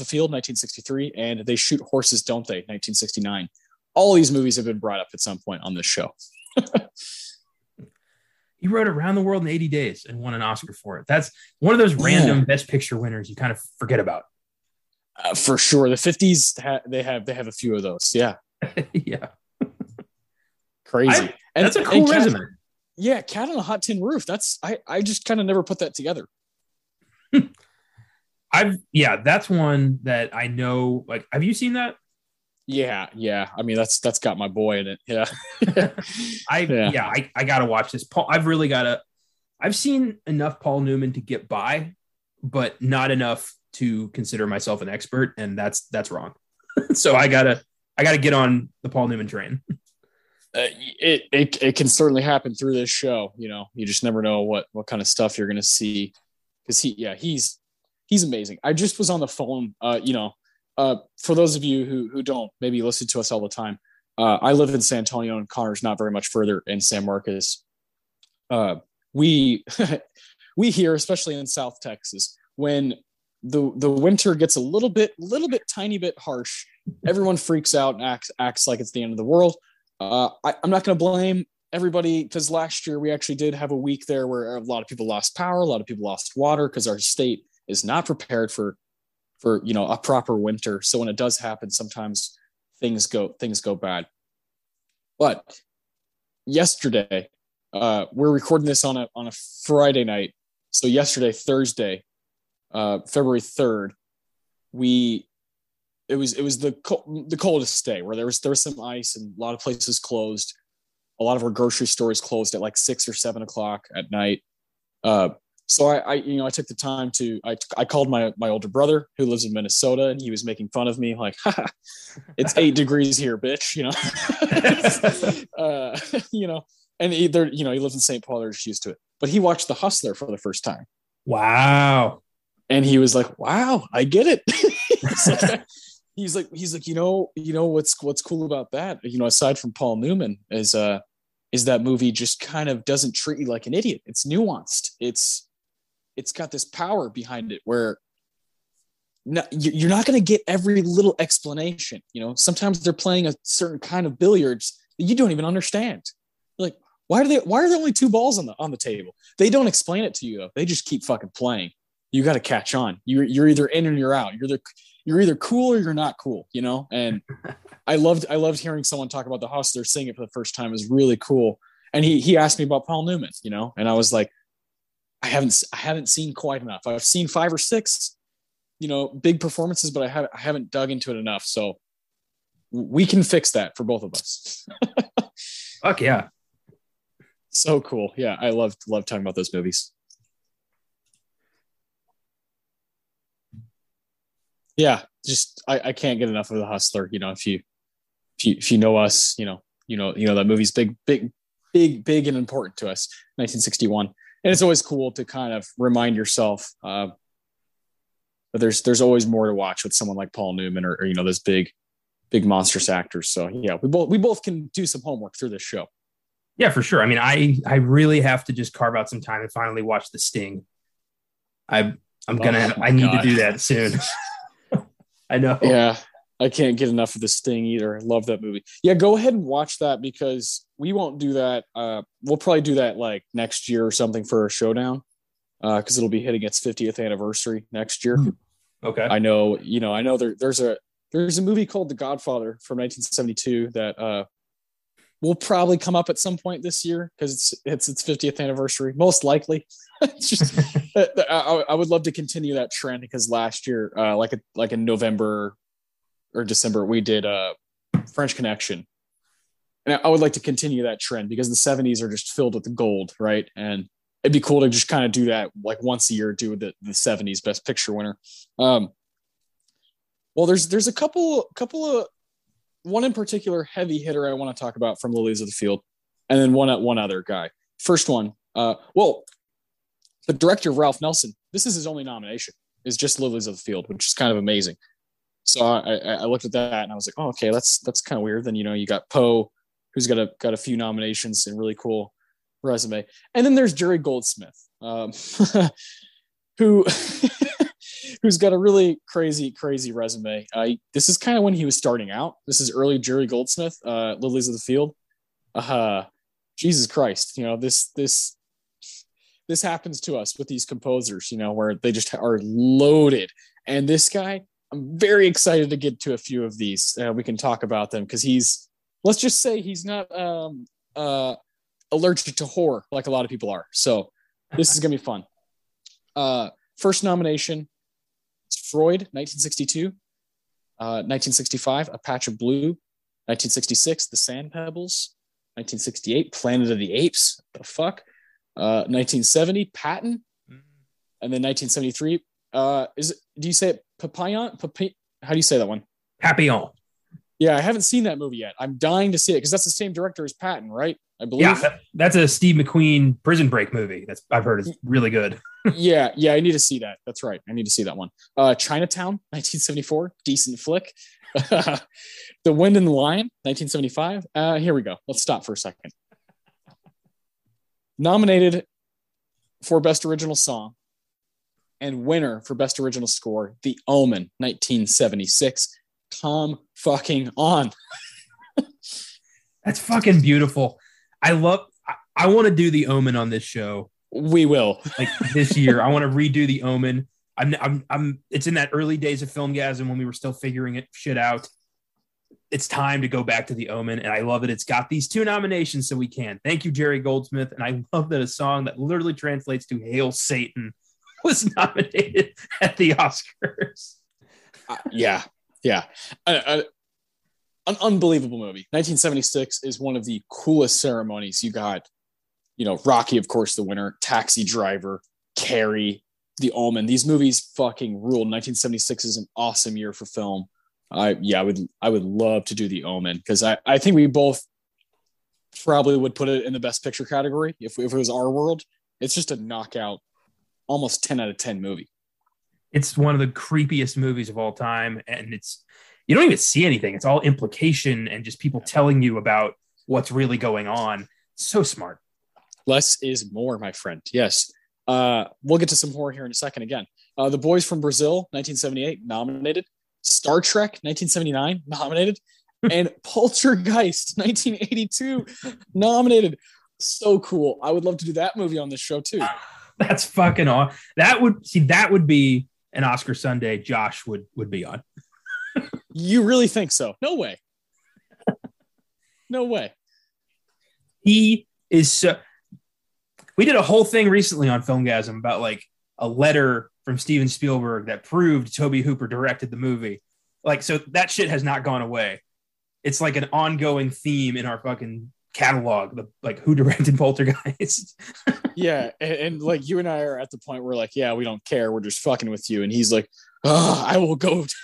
the Field, 1963. And They Shoot Horses, Don't They, 1969. All these movies have been brought up at some point on this show. He wrote Around the World in 80 Days and won an Oscar for it. That's one of those random Best Picture winners you kind of forget about. For sure. The 50s, they have a few of those. Yeah. Yeah. Crazy. That's a cool resume. Yeah. Cat on a Hot Tin Roof. That's, I just kind of never put that together. That's one that I know. Like, have you seen that? Yeah. I mean, that's got my boy in it. Yeah. I gotta watch this. Paul, I've seen enough Paul Newman to get by, but not enough to consider myself an expert, and that's wrong. So I gotta get on the Paul Newman train. It can certainly happen through this show. You know, you just never know what kind of stuff you're gonna see. Because he's amazing. I just was on the phone, for those of you who don't maybe listen to us all the time, I live in San Antonio and Connor's not very much further in San Marcos. We here, especially in South Texas, when the winter gets a little bit, tiny bit harsh, everyone freaks out and acts like it's the end of the world. I'm not going to blame everybody, because last year we actually did have a week there where a lot of people lost power, a lot of people lost water, because our state is not prepared for you know, a proper winter. So when it does happen, sometimes things go bad. But yesterday, we're recording this on a Friday night. So yesterday, Thursday, February 3rd, it was the coldest day, where there was some ice and a lot of places closed. A lot of our grocery stores closed at like 6 or 7 o'clock at night. So I took the time to, I called my older brother who lives in Minnesota, and he was making fun of me. Like, it's 8 degrees here, bitch. You know, and he lives in St. Paul. They're just used to it, but he watched The Hustler for the first time. Wow. And he was like, wow, I get it. He's like, you know, what's cool about that, you know, aside from Paul Newman is that movie just kind of doesn't treat you like an idiot. It's nuanced. It's got this power behind it where you're not going to get every little explanation. You know, sometimes they're playing a certain kind of billiards that you don't even understand. You're like, why are there only 2 balls on the table? They don't explain it to you, though. They just keep fucking playing. You got to catch on. You're either in or you're out. You're either cool or you're not cool, you know? And I loved hearing someone talk about The Hustler, sing it for the first time. It was really cool. And he asked me about Paul Newman, you know? And I was like, I haven't seen quite enough. I've seen 5 or 6, you know, big performances, but I haven't dug into it enough. So we can fix that for both of us. Fuck yeah. So cool. Yeah. I love talking about those movies. Yeah, just I can't get enough of The Hustler. You know, if you know us, you know that movie's big and important to us. 1961, and it's always cool to kind of remind yourself that there's always more to watch with someone like Paul Newman or you know those big monstrous actors. So yeah, we both can do some homework through this show. Yeah, for sure. I mean, I really have to just carve out some time and finally watch The Sting. I'm gonna. I need to do that soon. I know. Yeah. I can't get enough of this thing either. I love that movie. Yeah, go ahead and watch that because we won't do that. We'll probably do that like next year or something for our showdown because it'll be hitting its 50th anniversary next year. Okay. I know there's a movie called The Godfather from 1972 that will probably come up at some point this year because it's its 50th anniversary, most likely. It's just, I would love to continue that trend because last year, like in November or December, we did French Connection. And I would like to continue that trend because the 70s are just filled with gold, right? And it'd be cool to just kind of do that like once a year, do the 70s Best Picture winner. Well, there's a couple of one in particular heavy hitter I want to talk about from Lilies of the Field, and then one other guy. First one, the director Ralph Nelson. This is his only nomination. Is just Lilies of the Field, which is kind of amazing. So I looked at that and I was like, oh, okay, that's kind of weird. Then you got Poe, who's got a few nominations and really cool resume, and then there's Jerry Goldsmith, who's got a really crazy resume. This is kind of when he was starting out. This is early Jerry Goldsmith, Lilies of the Field. Jesus Christ. This happens to us with these composers, where they just are loaded. And this guy, I'm very excited to get to a few of these. We can talk about them because let's just say he's not allergic to horror like a lot of people are. So this is going to be fun. First nomination. Freud, 1962, 1965, A Patch of Blue, 1966, The Sand Pebbles, 1968, Planet of the Apes, 1970, Patton, and then 1973, do you say it Papillon? How do you say that one? Papillon. Yeah, I haven't seen that movie yet. I'm dying to see it because that's the same director as Patton, right? I believe. Yeah, that's a Steve McQueen Prison Break movie. That's I've heard is really good. yeah, I need to see that. That's right. I need to see that one. Chinatown, 1974, decent flick. The Wind and the Lion, 1975. Here we go. Let's stop for a second. Nominated for Best Original Song and winner for Best Original Score, The Omen, 1976. Come fucking on. That's fucking beautiful. I want to do The Omen on this show. We will. Like this year. I want to redo The Omen. It's in that early days of Filmgasm when we were still figuring shit out. It's time to go back to The Omen, and I love it. It's got these two nominations, so we can. Thank you, Jerry Goldsmith. And I love that a song that literally translates to Hail Satan was nominated at the Oscars. Yeah. An unbelievable movie. 1976 is one of the coolest ceremonies. You got, Rocky, of course, the winner, Taxi Driver, Carrie, The Omen. These movies fucking rule. 1976 is an awesome year for film. I would love to do The Omen because I think we both probably would put it in the Best Picture category if it was our world. It's just a knockout, almost 10 out of 10 movie. It's one of the creepiest movies of all time, and you don't even see anything. It's all implication and just people telling you about what's really going on. So smart. Less is more, my friend. Yes. We'll get to some horror here in a second again. The Boys from Brazil, 1978, nominated. Star Trek, 1979, nominated. And Poltergeist, 1982, nominated. So cool. I would love to do that movie on this show, too. That's fucking awesome. That would be an Oscar Sunday Josh would be on. You really think so? No way. No way. He is so... We did a whole thing recently on Filmgasm about like a letter from Steven Spielberg that proved Tobe Hooper directed the movie. Like, so that shit has not gone away. It's like an ongoing theme in our fucking catalog, like who directed Poltergeist. Yeah. And like you and I are at the point where like, yeah, we don't care. We're just fucking with you. And he's like, oh, I will go to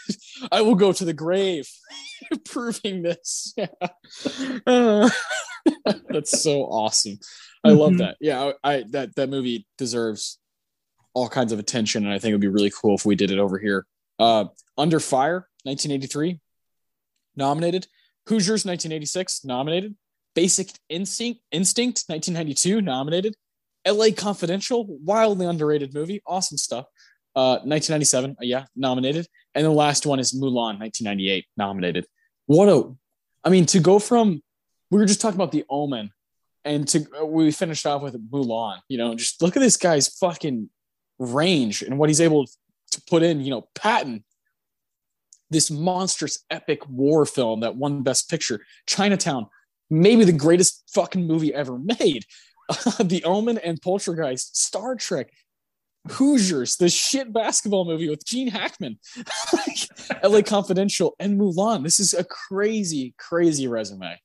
the grave proving this. Yeah. That's so awesome. I love that. Yeah. That movie deserves all kinds of attention. And I think it'd be really cool if we did it over here. Under Fire, 1983, nominated. Hoosiers, 1986, nominated. Basic Instinct, 1992, nominated. LA Confidential, wildly underrated movie. Awesome stuff. 1997, nominated. And the last one is Mulan, 1998, nominated. To go from, we were just talking about The Omen, and we finished off with Mulan, just look at this guy's fucking range and what he's able to put in, Patton, this monstrous epic war film that won Best Picture, Chinatown, maybe the greatest fucking movie ever made, The Omen and Poltergeist, Star Trek, Hoosiers, the shit basketball movie with Gene Hackman, LA Confidential, and Mulan. This is a crazy, crazy resume.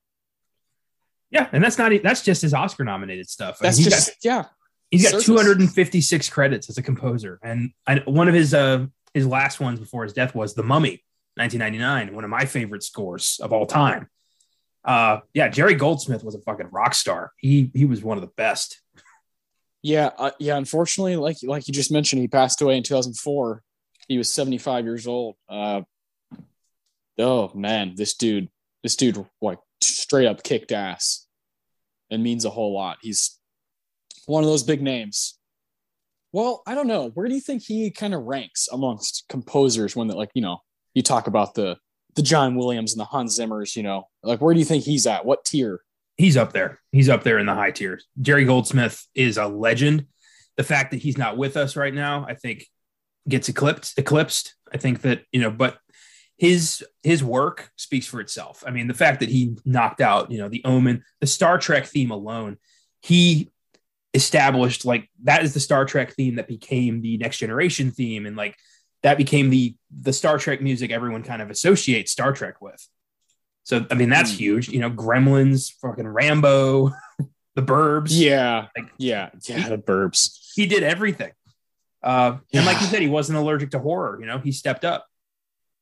Yeah, and that's just his Oscar-nominated stuff. He's got 256 credits as a composer, and one of his last ones before his death was The Mummy, 1999, one of my favorite scores of all time. Jerry Goldsmith was a fucking rock star. He was one of the best. Unfortunately, like you just mentioned, he passed away in 2004. He was 75 years old. This dude like straight up kicked ass and means a whole lot. He's one of those big names. Well, I don't know. Where do you think he kind of ranks amongst composers when you talk about the John Williams and the Hans Zimmers, where do you think he's at? What tier? He's up there. He's up there in the high tiers. Jerry Goldsmith is a legend. The fact that he's not with us right now, I think, gets eclipsed. I think that, but his work speaks for itself. I mean, the fact that he knocked out, The Omen, the Star Trek theme alone, he established, that is the Star Trek theme that became the Next Generation theme. And, that became the Star Trek music everyone kind of associates Star Trek with. So, I mean, that's huge. Gremlins, fucking Rambo, The Burbs. The Burbs. He did everything. And like you said, he wasn't allergic to horror. He stepped up.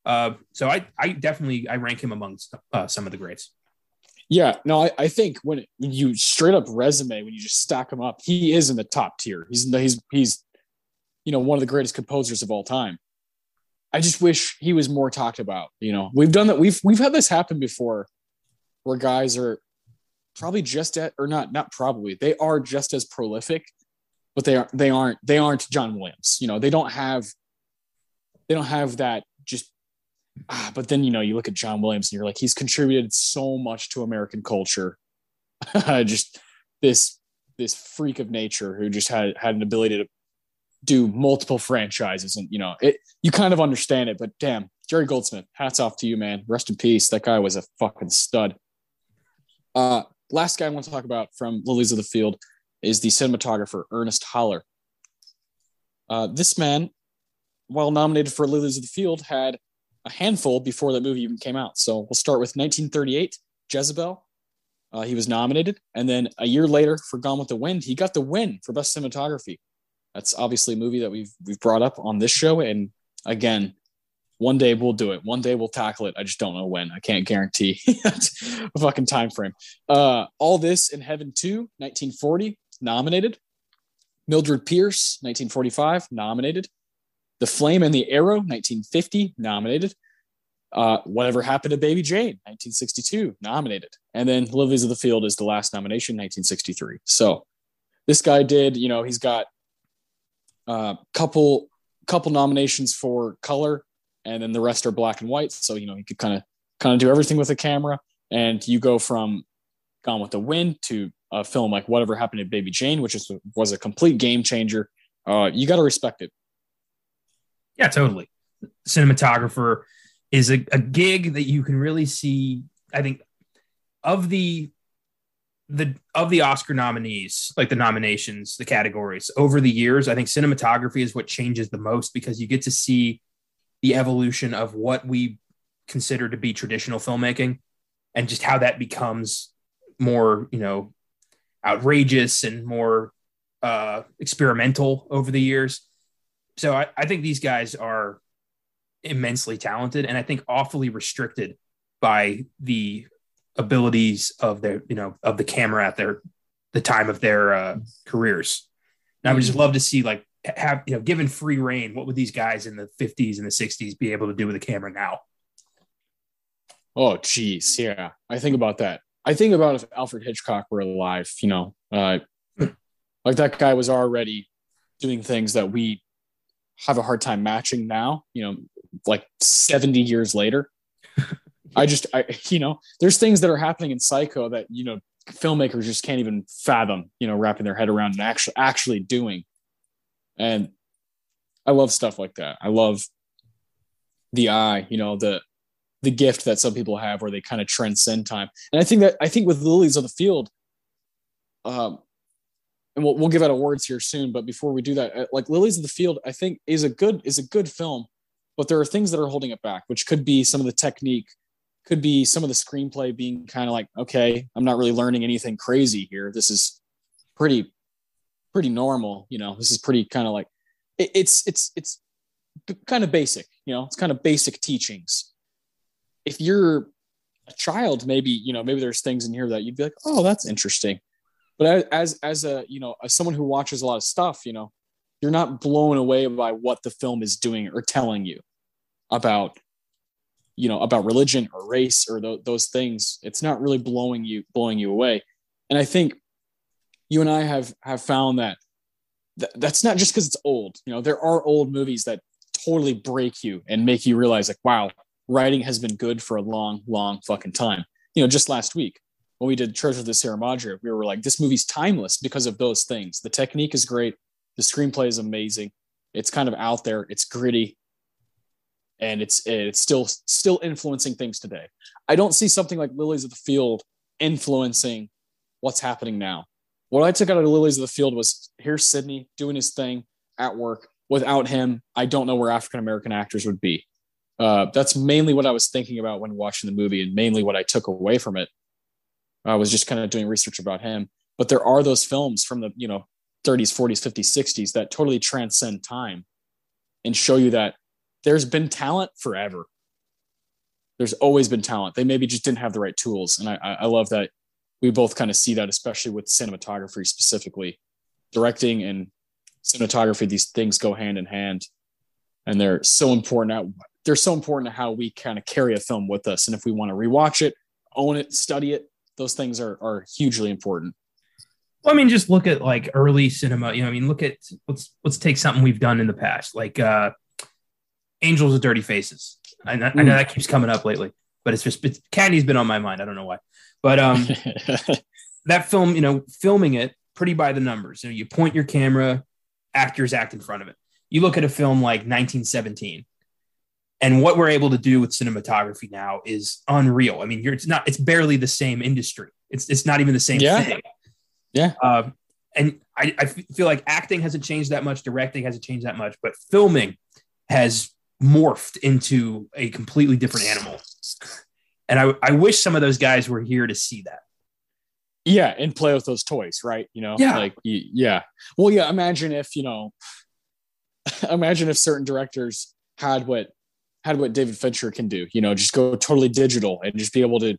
So I definitely rank him amongst some of the greats. Yeah, no, I think when you straight up resume, when you just stack him up, he is in the top tier. He's one of the greatest composers of all time. I just wish he was more talked about. We've done that. We've had this happen before where guys are probably they are just as prolific, but they aren't John Williams. They don't have that just, but then, you look at John Williams and you're like, he's contributed so much to American culture. Just this freak of nature who just had an ability to do multiple franchises, and you kind of understand it. But damn, Jerry Goldsmith, hats off to you, man. Rest in peace. That guy was a fucking stud. Last guy I want to talk about from Lilies of the Field is the cinematographer Ernest Holler. This man, while nominated for Lilies of the Field, had a handful before that movie even came out. So we'll start with 1938, Jezebel. He was nominated, and then a year later for Gone with the Wind, he got the win for best cinematography. That's obviously a movie that we've brought up on this show. And again, one day we'll do it. One day we'll tackle it. I just don't know when. I can't guarantee a fucking time frame. All This in Heaven 2, 1940, nominated. Mildred Pierce, 1945, nominated. The Flame and the Arrow, 1950, nominated. Whatever Happened to Baby Jane, 1962, nominated. And then Lilies of the Field is the last nomination, 1963. So this guy did, he's got couple nominations for color, and then the rest are black and white. So he could kind of do everything with a camera. And you go from Gone with the Wind to a film like Whatever Happened to Baby Jane, which was a complete game changer. You got to respect it. Yeah, totally. Cinematographer is a gig that you can really see. I think of the Oscar nominees, the nominations, the categories over the years, I think cinematography is what changes the most, because you get to see the evolution of what we consider to be traditional filmmaking and just how that becomes more, outrageous and more experimental over the years. So I think these guys are immensely talented, and I think awfully restricted by the abilities of their, of the camera at the time of their careers. And I would just love to see, given free reign, what would these guys in the 50s and the 60s be able to do with a camera now? Oh, geez. Yeah. I think about that. I think about if Alfred Hitchcock were alive, that guy was already doing things that we have a hard time matching now, you know, like 70 years later. I you know, there's things that are happening in Psycho that, you know, filmmakers just can't even fathom, you know, wrapping their head around and actually doing. And I love stuff like that. I love the eye, you know, the gift that some people have where they kind of transcend time. And I think with Lilies of the Field, and we'll give out awards here soon, but before we do that, like Lilies of the Field, I think is a good film, but there are things that are holding it back, which could be some of the technique, could be some of the screenplay being kind of like, okay, I'm not really learning anything crazy here. This is pretty normal. You know, this is pretty kind of like, it's kind of basic, you know, it's kind of basic teachings. If you're a child, maybe, you know, maybe there's things in here that you'd be like, oh, that's interesting. But as a, you know, as someone who watches a lot of stuff, you know, you're not blown away by what the film is doing or telling you about, you know, about religion or race or those things. It's not really blowing you away. And I think you and I have found that that's not just because it's old. You know, there are old movies that totally break you and make you realize like, wow, writing has been good for a long, long fucking time. You know, just last week when we did Treasure of the Sierra Madre, we were like, this movie's timeless because of those things. The technique is great. The screenplay is amazing. It's kind of out there. It's gritty. And it's still influencing things today. I don't see something like Lilies of the Field influencing what's happening now. What I took out of Lilies of the Field was, here's Sidney doing his thing at work. Without him, I don't know where African-American actors would be. That's mainly what I was thinking about when watching the movie, and mainly what I took away from it. I was just kind of doing research about him. But there are those films from the, you know, 30s, 40s, 50s, 60s that totally transcend time and show you that there's been talent forever. There's always been talent. They maybe just didn't have the right tools. And I love that we both kind of see that, especially with cinematography specifically. Directing and cinematography, these things go hand in hand. And they're so important. They're so important to how we kind of carry a film with us. And if we want to rewatch it, own it, study it, those things are hugely important. Well, I mean, just look at like early cinema. You know, I mean, look at let's take something we've done in the past, like Angels with Dirty Faces. I know that keeps coming up lately, but it's Katnie's been on my mind. I don't know why, but that film, you know, filming it pretty by the numbers. You know, you point your camera, actors act in front of it. You look at a film like 1917. And what we're able to do with cinematography now is unreal. I mean, it's barely the same industry. It's not even the same thing. Yeah. And I feel like acting hasn't changed that much. Directing hasn't changed that much, but filming has morphed into a completely different animal. And I wish some of those guys were here to see that. Yeah. And play with those toys. Right. You know, Well, yeah. Imagine if certain directors had what David Fincher can do, you know, just go totally digital and just be able to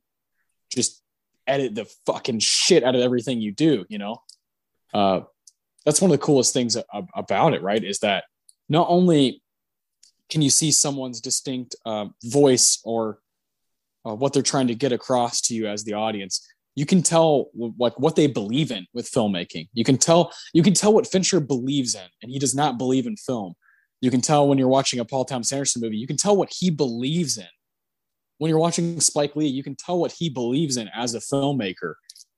just edit the fucking shit out of everything you do, you know? That's one of the coolest things about it, right? Is that not only can you see someone's distinct voice or what they're trying to get across to you as the audience, you can tell what they believe in with filmmaking. You can tell what Fincher believes in, and he does not believe in film. You can tell when you're watching a Paul Thomas Anderson movie, you can tell what he believes in. When you're watching Spike Lee, you can tell what he believes in as a filmmaker.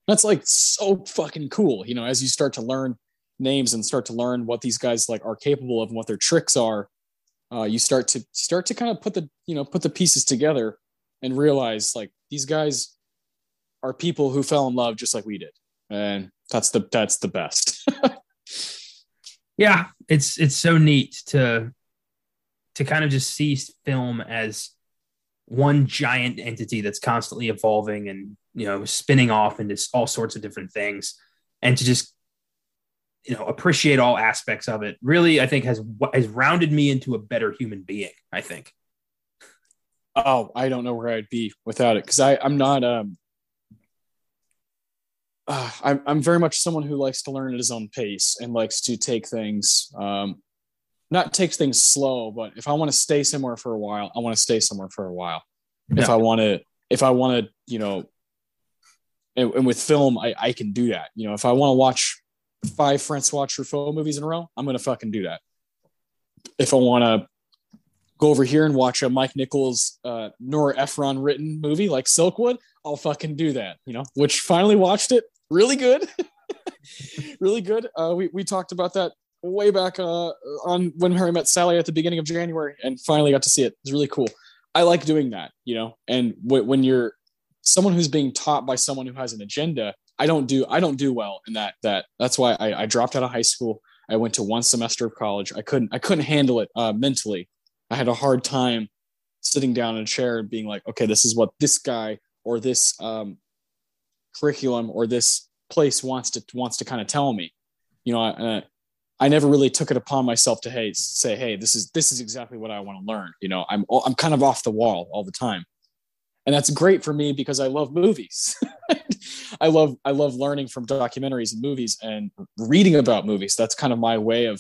That's like so fucking cool. You know, as you start to learn names and start to learn what these guys like are capable of and what their tricks are, you start to kind of put the pieces together and realize like these guys are people who fell in love just like we did. And that's the best. Yeah, it's so neat to kind of just see film as one giant entity that's constantly evolving and, you know, spinning off into all sorts of different things, and to just, you know, appreciate all aspects of it. Really, I think has rounded me into a better human being, I think. Oh, I don't know where I'd be without it, because I'm not. I'm very much someone who likes to learn at his own pace and likes to take things, not take things slow, but if I want to stay somewhere for a while, I want to stay somewhere for a while. Yeah. If I want to, you know, and with film, I can do that. You know, if I want to watch 5 Francois Truffaut movies in a row, I'm going to fucking do that. if I want to go over here and watch a Mike Nichols, Nora Ephron written movie like Silkwood, I'll fucking do that, you know, which finally watched it. Really good. Really good. We talked about that way back on When Harry Met Sally at the beginning of January, and finally got to see it. It's really cool. I like doing that, you know, and when you're someone who's being taught by someone who has an agenda, I don't do well in that. That's why I dropped out of high school. I went to one semester of college. I couldn't handle it mentally. I had a hard time sitting down in a chair and being like, okay, this is what this guy or this curriculum or this place wants to kind of tell me, you know. I never really took it upon myself to say, this is exactly what I want to learn. You know, I'm kind of off the wall all the time, and that's great for me because I love movies. I love learning from documentaries and movies and reading about movies. That's kind of my way of,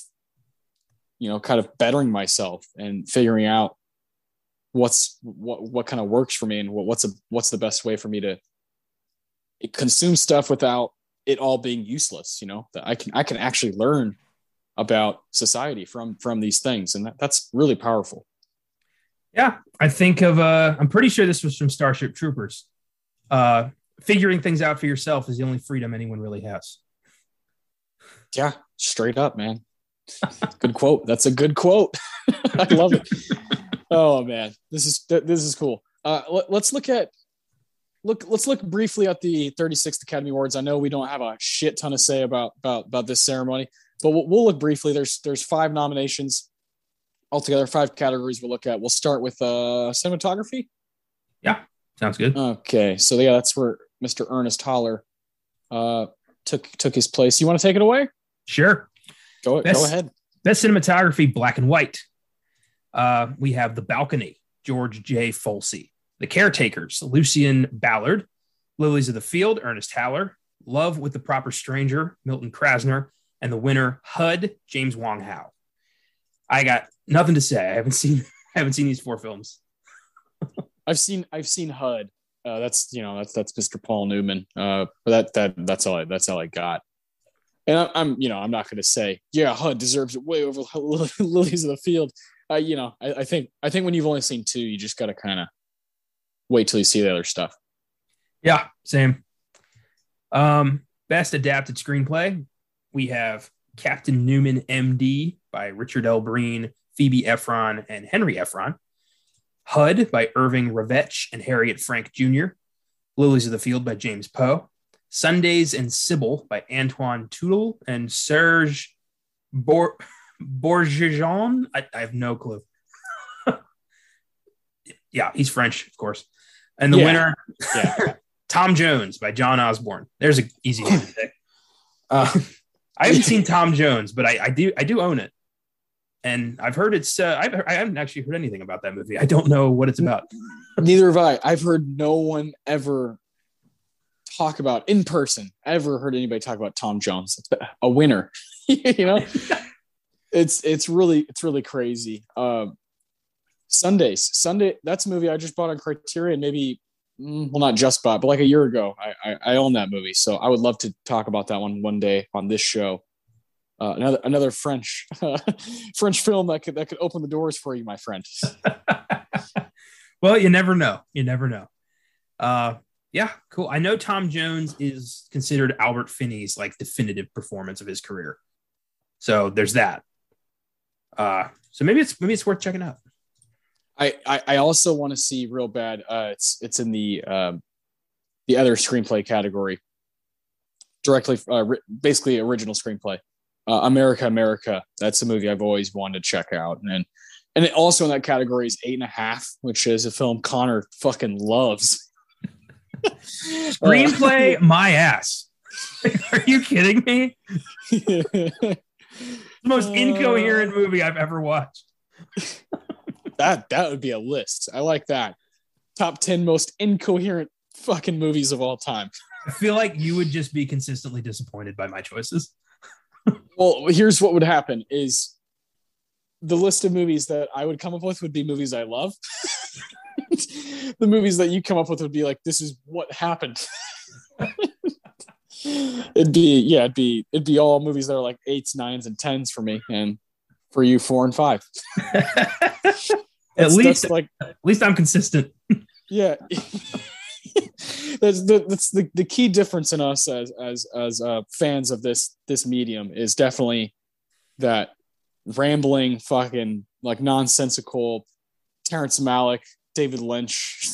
you know, kind of bettering myself and figuring out what kind of works for me and what's the best way for me to consume stuff without it all being useless. You know, that I can actually learn about society from these things. And that's really powerful. Yeah. I think of, I'm pretty sure this was from Starship Troopers. Figuring things out for yourself is the only freedom anyone really has. Yeah. Straight up, man. Good quote. That's a good quote. I love it. Oh man, this is cool. Let's look briefly at the 36th Academy Awards. I know we don't have a shit ton to say about this ceremony, but we'll look briefly. There's five nominations altogether, five categories we'll look at. We'll start with cinematography. Yeah, sounds good. Okay, so yeah, that's where Mr. Ernest Holler took his place. You want to take it away? Sure. Go ahead. Best cinematography, black and white. We have The Balcony, George J. Folsey. The Caretakers, Lucien Ballard. Lilies of the Field, Ernest Haller. Love with the Proper Stranger, Milton Krasner. And the winner, HUD, James Wong Howe. I got nothing to say. I haven't seen these four films. I've seen HUD. That's Mr. Paul Newman. That's all I got. And I'm not going to say, yeah, HUD deserves it way over Lilies of the Field. I think when you've only seen two, you just got to kind of wait till you see the other stuff. Yeah, same. Best adapted screenplay. We have Captain Newman, MD by Richard L. Breen, Phoebe Efron, and Henry Efron. HUD by Irving Revich and Harriet Frank Jr. Lilies of the Field by James Poe. Sundays and Sybil by Antoine Tootle and Serge Bourgeois. I have no clue. Yeah, he's French, of course. And the winner, Tom Jones by John Osborne. There's an easy one to pick. I haven't seen Tom Jones, but I do own it, and I've heard it's. I haven't actually heard anything about that movie. I don't know what it's about. Neither have I. I've heard no one ever talk about in person. Ever heard anybody talk about Tom Jones? A winner, you know. It's really crazy. Sunday. That's a movie I just bought on Criterion. Not just bought, but like a year ago. I own that movie, so I would love to talk about that one day on this show. Another French French film that could open the doors for you, my friend. Well, you never know. Yeah, cool. I know Tom Jones is considered Albert Finney's like definitive performance of his career, so there's that. So maybe it's worth checking out. I also want to see real bad. It's in the other screenplay category, basically original screenplay. America. That's a movie I've always wanted to check out, and it also in that category is 8.5, which is a film Connor fucking loves. Screenplay, my ass. Are you kidding me? The most incoherent movie I've ever watched. That would be a list. I like that. Top 10 most incoherent fucking movies of all time. I feel like you would just be consistently disappointed by my choices. Well, here's what would happen is the list of movies that I would come up with would be movies I love. The movies that you come up with would be like, this is what happened. It'd be all movies that are like 8s, 9s, and 10s for me. And for you 4 and 5. At least I'm consistent. Yeah. That's the key difference in us as fans of this medium is definitely that rambling fucking like nonsensical Terrence Malick, David Lynch,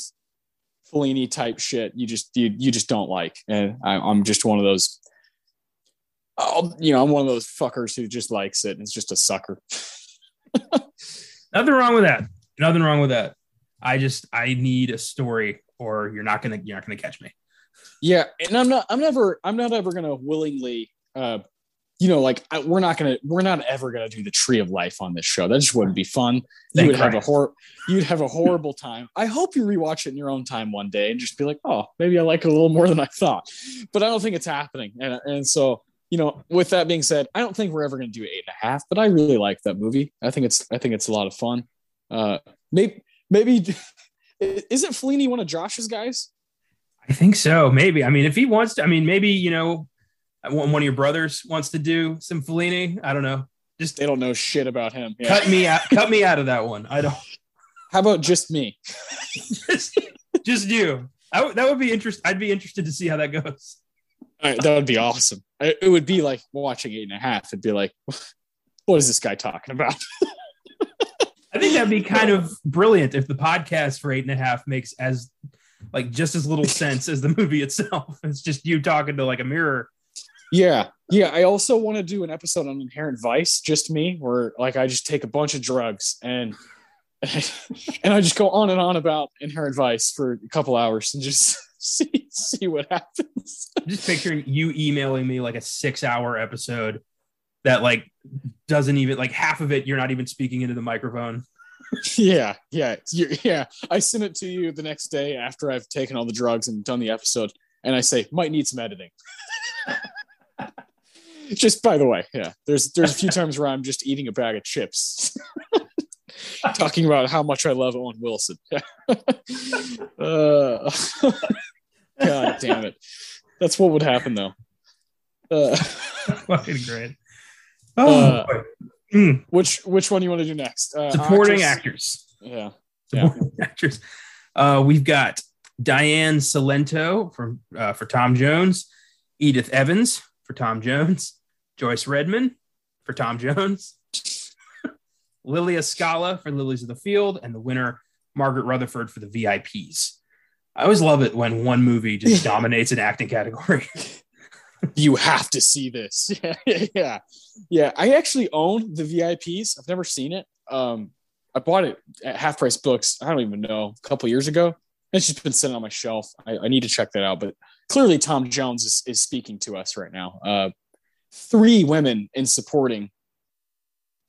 Fellini type shit. You just don't like, and I'm just one of those. I'm one of those fuckers who just likes it and is just a sucker. Nothing wrong with that. I need a story, or you're not gonna catch me. Yeah, and I'm not ever gonna willingly, we're not ever gonna do the Tree of Life on this show. That just wouldn't be fun. You'd have a horrible time. I hope you rewatch it in your own time one day and just be like, oh, maybe I like it a little more than I thought. But I don't think it's happening. And so, with that being said, I don't think we're ever gonna do 8.5. But I really like that movie. I think it's a lot of fun. Maybe. Isn't Fellini one of Josh's guys? I think so. Maybe. I mean, if he wants to, maybe, one of your brothers wants to do some Fellini. I don't know. They don't know shit about him. Yeah. Cut me out of that one. I don't. How about just me? just you. That would be interesting. I'd be interested to see how that goes. All right, that would be awesome. It would be like watching 8.5. It'd be like, what is this guy talking about? I think that'd be kind of brilliant if the podcast for 8.5 makes just as little sense as the movie itself. It's just you talking to like a mirror. Yeah. I also want to do an episode on Inherent Vice, just me, where I just take a bunch of drugs and I just go on and on about Inherent Vice for a couple hours and just see what happens. I'm just picturing you emailing me like a 6-hour episode that doesn't even half of it. You're not even speaking into the microphone. Yeah. I send it to you the next day after I've taken all the drugs and done the episode. And I say, might need some editing. Just by the way. Yeah. There's a few times where I'm just eating a bag of chips, talking about how much I love Owen Wilson. God damn it. That's what would happen though. Fucking great. Oh, which one do you want to do next? Supporting actors. Yeah. Supporting actors. We've got Diane Cilento for Tom Jones, Edith Evans for Tom Jones, Joyce Redman for Tom Jones, Lilia Scala for Lilies of the Field, and the winner, Margaret Rutherford for The VIPs. I always love it when one movie just dominates an acting category. You have to see this. Yeah. I actually own The VIPs. I've never seen it. I bought it at Half Price Books. I don't even know, a couple years ago. It's just been sitting on my shelf. I need to check that out. But clearly, Tom Jones is speaking to us right now. 3 women in supporting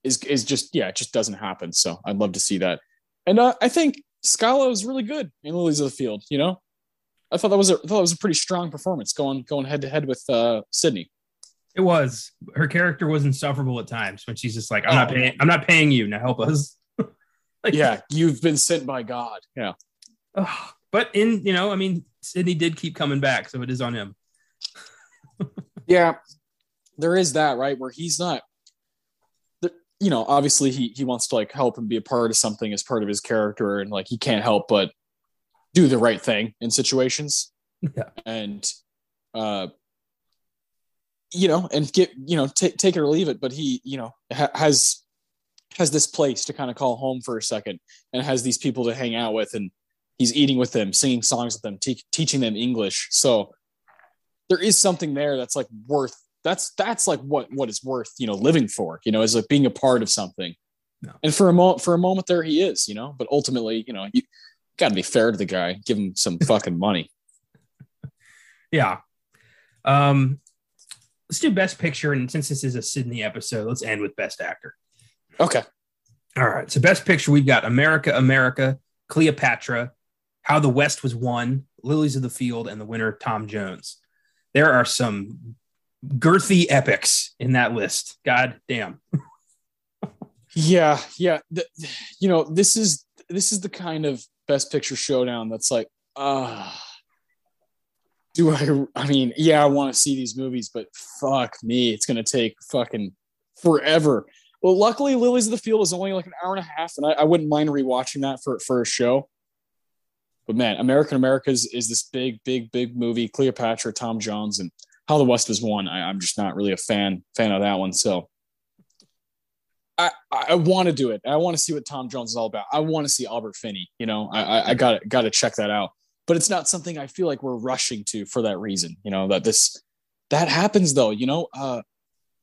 is just, it just doesn't happen. So I'd love to see that. And I think Scala is really good in Lilies of the Field. I thought that was a pretty strong performance going head to head with Sidney. It was. Her character was insufferable at times when she's just like, I'm not paying you, now help us. You've been sent by God. Yeah. Oh, but Sidney did keep coming back, so it is on him. Yeah. There is that, right? Where he's not, obviously he wants to help and be a part of something as part of his character, and he can't help but do the right thing in situations, and and get take it or leave it. But he has this place to kind of call home for a second, and has these people to hang out with, and he's eating with them, singing songs with them, teaching them English. So there is something there that's worth. That's what is worth living for. Is being a part of something. No. And for a moment there he is. But ultimately you got to be fair to the guy. Give him some fucking money. Yeah. Let's do Best Picture. And since this is a Sidney episode, let's end with Best Actor. Okay. All right. So Best Picture, we've got America, Cleopatra, How the West Was Won, Lilies of the Field, and the winner, Tom Jones. There are some girthy epics in that list. God damn. Yeah. This is the kind of Best Picture showdown that's I want to see these movies, but fuck me, it's going to take fucking forever. Well, luckily, Lilies of the Field is only like an hour and a half, and I wouldn't mind rewatching that for a show. But man, America is this big, big, big movie. Cleopatra, Tom Jones, and How the West Is Won. I'm just not really a fan of that one. So I want to do it. I want to see what Tom Jones is all about. I want to see Albert Finney. You know, I got to check that out. But it's not something I feel like we're rushing to for that reason. You know, that happens though. You know,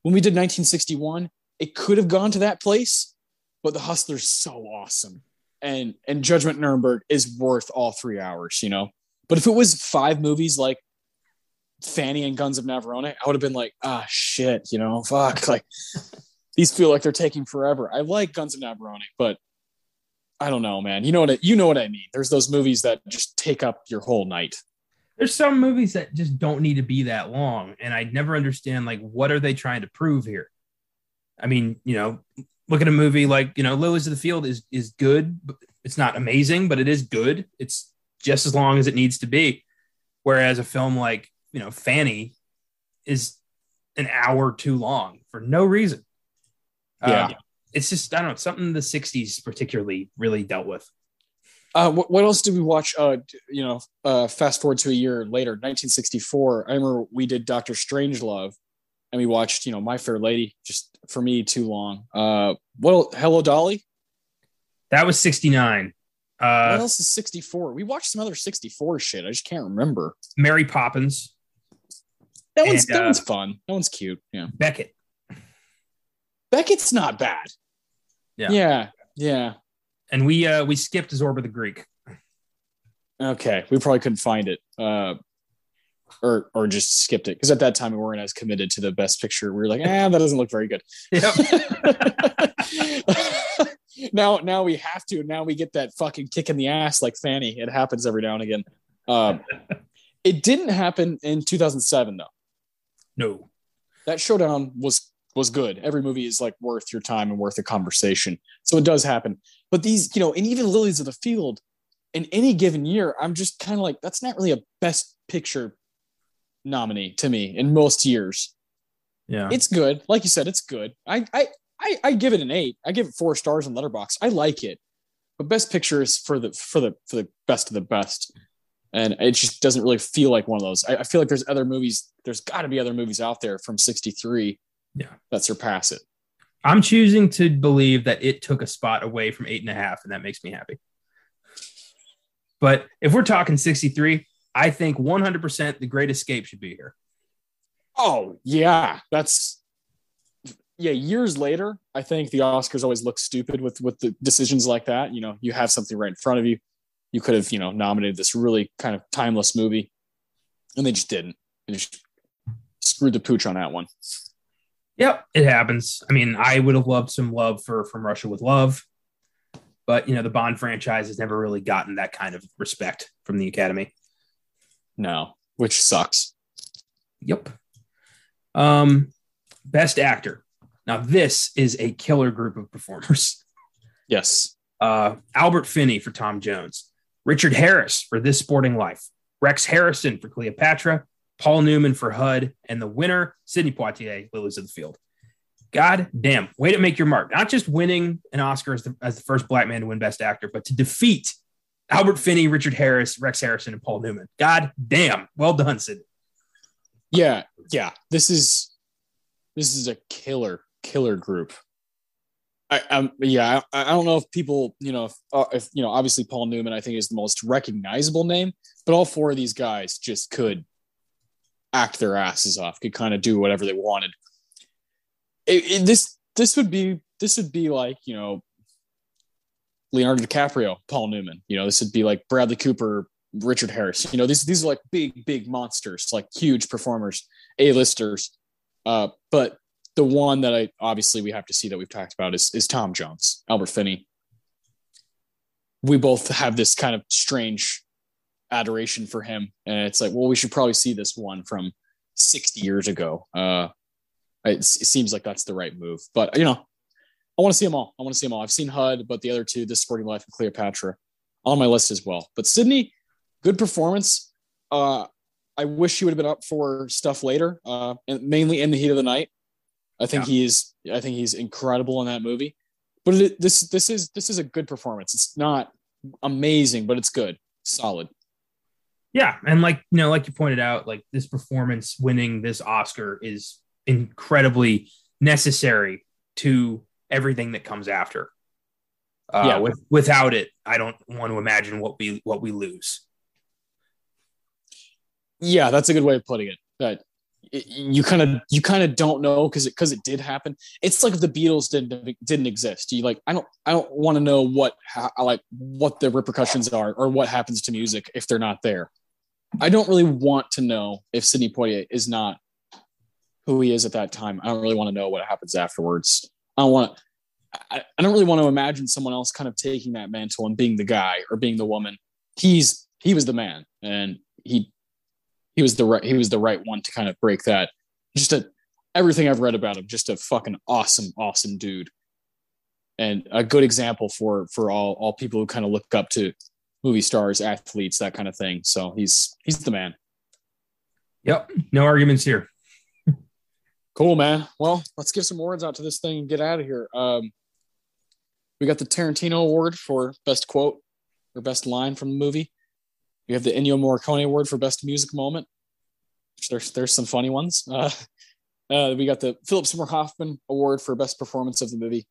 when we did 1961. It could have gone to that place, but The Hustler's so awesome. And Judgment Nuremberg is worth all 3 hours, you know? But if it was 5 movies like Fanny and Guns of Navarone, I would have been like, ah, shit, you know, fuck. Like, these feel like they're taking forever. I like Guns of Navarone, but I don't know, man. You know what I mean. There's those movies that just take up your whole night. There's some movies that just don't need to be that long. And I never understand, like, what are they trying to prove here? I mean, you know, look at a movie like, you know, Lilies of the Field is good. It's not amazing, but it is good. It's just as long as it needs to be. Whereas a film like, you know, Fanny is an hour too long for no reason. Yeah. It's just, I don't know, something the 60s particularly really dealt with. What else did we watch? Fast forward to a year later, 1964. I remember we did Dr. Strangelove. And we watched, you know, My Fair Lady, just for me, too long. Hello, Dolly? That was 69. What else is 64? We watched some other 64 shit. I just can't remember. Mary Poppins. That one's fun. That one's cute. Yeah. Beckett. Beckett's not bad. Yeah. Yeah. Yeah. And we skipped Zorba the Greek. Okay. We probably couldn't find it. Or just skipped it because at that time we weren't as committed to the best picture. We were like, that doesn't look very good. Yep. now we have to. Now we get that fucking kick in the ass like Fanny. It happens every now and again. It didn't happen in 2007 though. No, that showdown was good. Every movie is like worth your time and worth a conversation. So it does happen. But these, you know, and even Lilies of the Field in any given year, I'm just kind of like, that's not really a best picture nominee to me in most years. Yeah, it's good. Like you said, it's good. I give it an 8. I give it 4 stars on Letterboxd. I like it, but best picture is for the best of the best, and it just doesn't really feel like one of those. I feel like there's other movies. There's got to be other movies out there from '63, yeah, that surpass it. I'm choosing to believe that it took a spot away from 8.5, and that makes me happy. But if we're talking '63. I think 100% The Great Escape should be here. Oh, yeah. Years later, I think the Oscars always look stupid with the decisions like that. You know, you have something right in front of you. You could have, you know, nominated this really kind of timeless movie, and they just didn't. They just screwed the pooch on that one. Yep, it happens. I mean, I would have loved some love for From Russia with Love, but, you know, the Bond franchise has never really gotten that kind of respect from the Academy. No, which sucks. Yep. Best actor. Now, this is a killer group of performers. Yes. Albert Finney for Tom Jones. Richard Harris for This Sporting Life. Rex Harrison for Cleopatra. Paul Newman for HUD. And the winner, Sidney Poitier, Lilies of the Field. God damn. Way to make your mark. Not just winning an Oscar as the first black man to win Best Actor, but to defeat Albert Finney, Richard Harris, Rex Harrison, and Paul Newman. God damn. Well done, Sid. Yeah, yeah. This is a killer group. I don't know if people, you know, if you know, obviously Paul Newman, I think, is the most recognizable name, but all 4 of these guys just could act their asses off, could kind of do whatever they wanted. This would be like, you know, Leonardo DiCaprio, Paul Newman. You know, this would be like Bradley Cooper, Richard Harris. You know, these are like big monsters, like huge performers, A-listers. But the one that I obviously we have to see that we've talked about is Tom Jones, Albert Finney. We both have this kind of strange adoration for him, and it's like, well, we should probably see this one from 60 years ago. It seems like that's the right move, but you know. I want to see them all. I've seen HUD, but the other 2, This Sporting Life and Cleopatra, on my list as well. But Sidney, good performance. I wish she would have been up for stuff later, and mainly In the Heat of the Night. I think he's incredible in that movie. But this is a good performance. It's not amazing, but it's good, solid. Yeah, and like you pointed out, like this performance winning this Oscar is incredibly necessary to everything that comes after. Without it, I don't want to imagine what we lose. Yeah, that's a good way of putting it. That you kind of don't know because it did happen. It's like if the Beatles didn't exist. You like I don't want to know what the repercussions are or what happens to music if they're not there. I don't really want to know if Sidney Poitier is not who he is at that time. I don't really want to know what happens afterwards. I don't really want to imagine someone else kind of taking that mantle and being the guy or being the woman. He was the man, and he was the right one to kind of break that. Everything I've read about him, just a fucking awesome dude, and a good example for all people who kind of look up to movie stars, athletes, that kind of thing. So he's the man. Yep, no arguments here. Cool, man. Well, let's give some words out to this thing and get out of here. We got the Tarantino Award for Best Quote or Best Line from the movie. We have the Ennio Morricone Award for Best Music Moment. There's some funny ones. We got the Philip Seymour Hoffman Award for Best Performance of the Movie.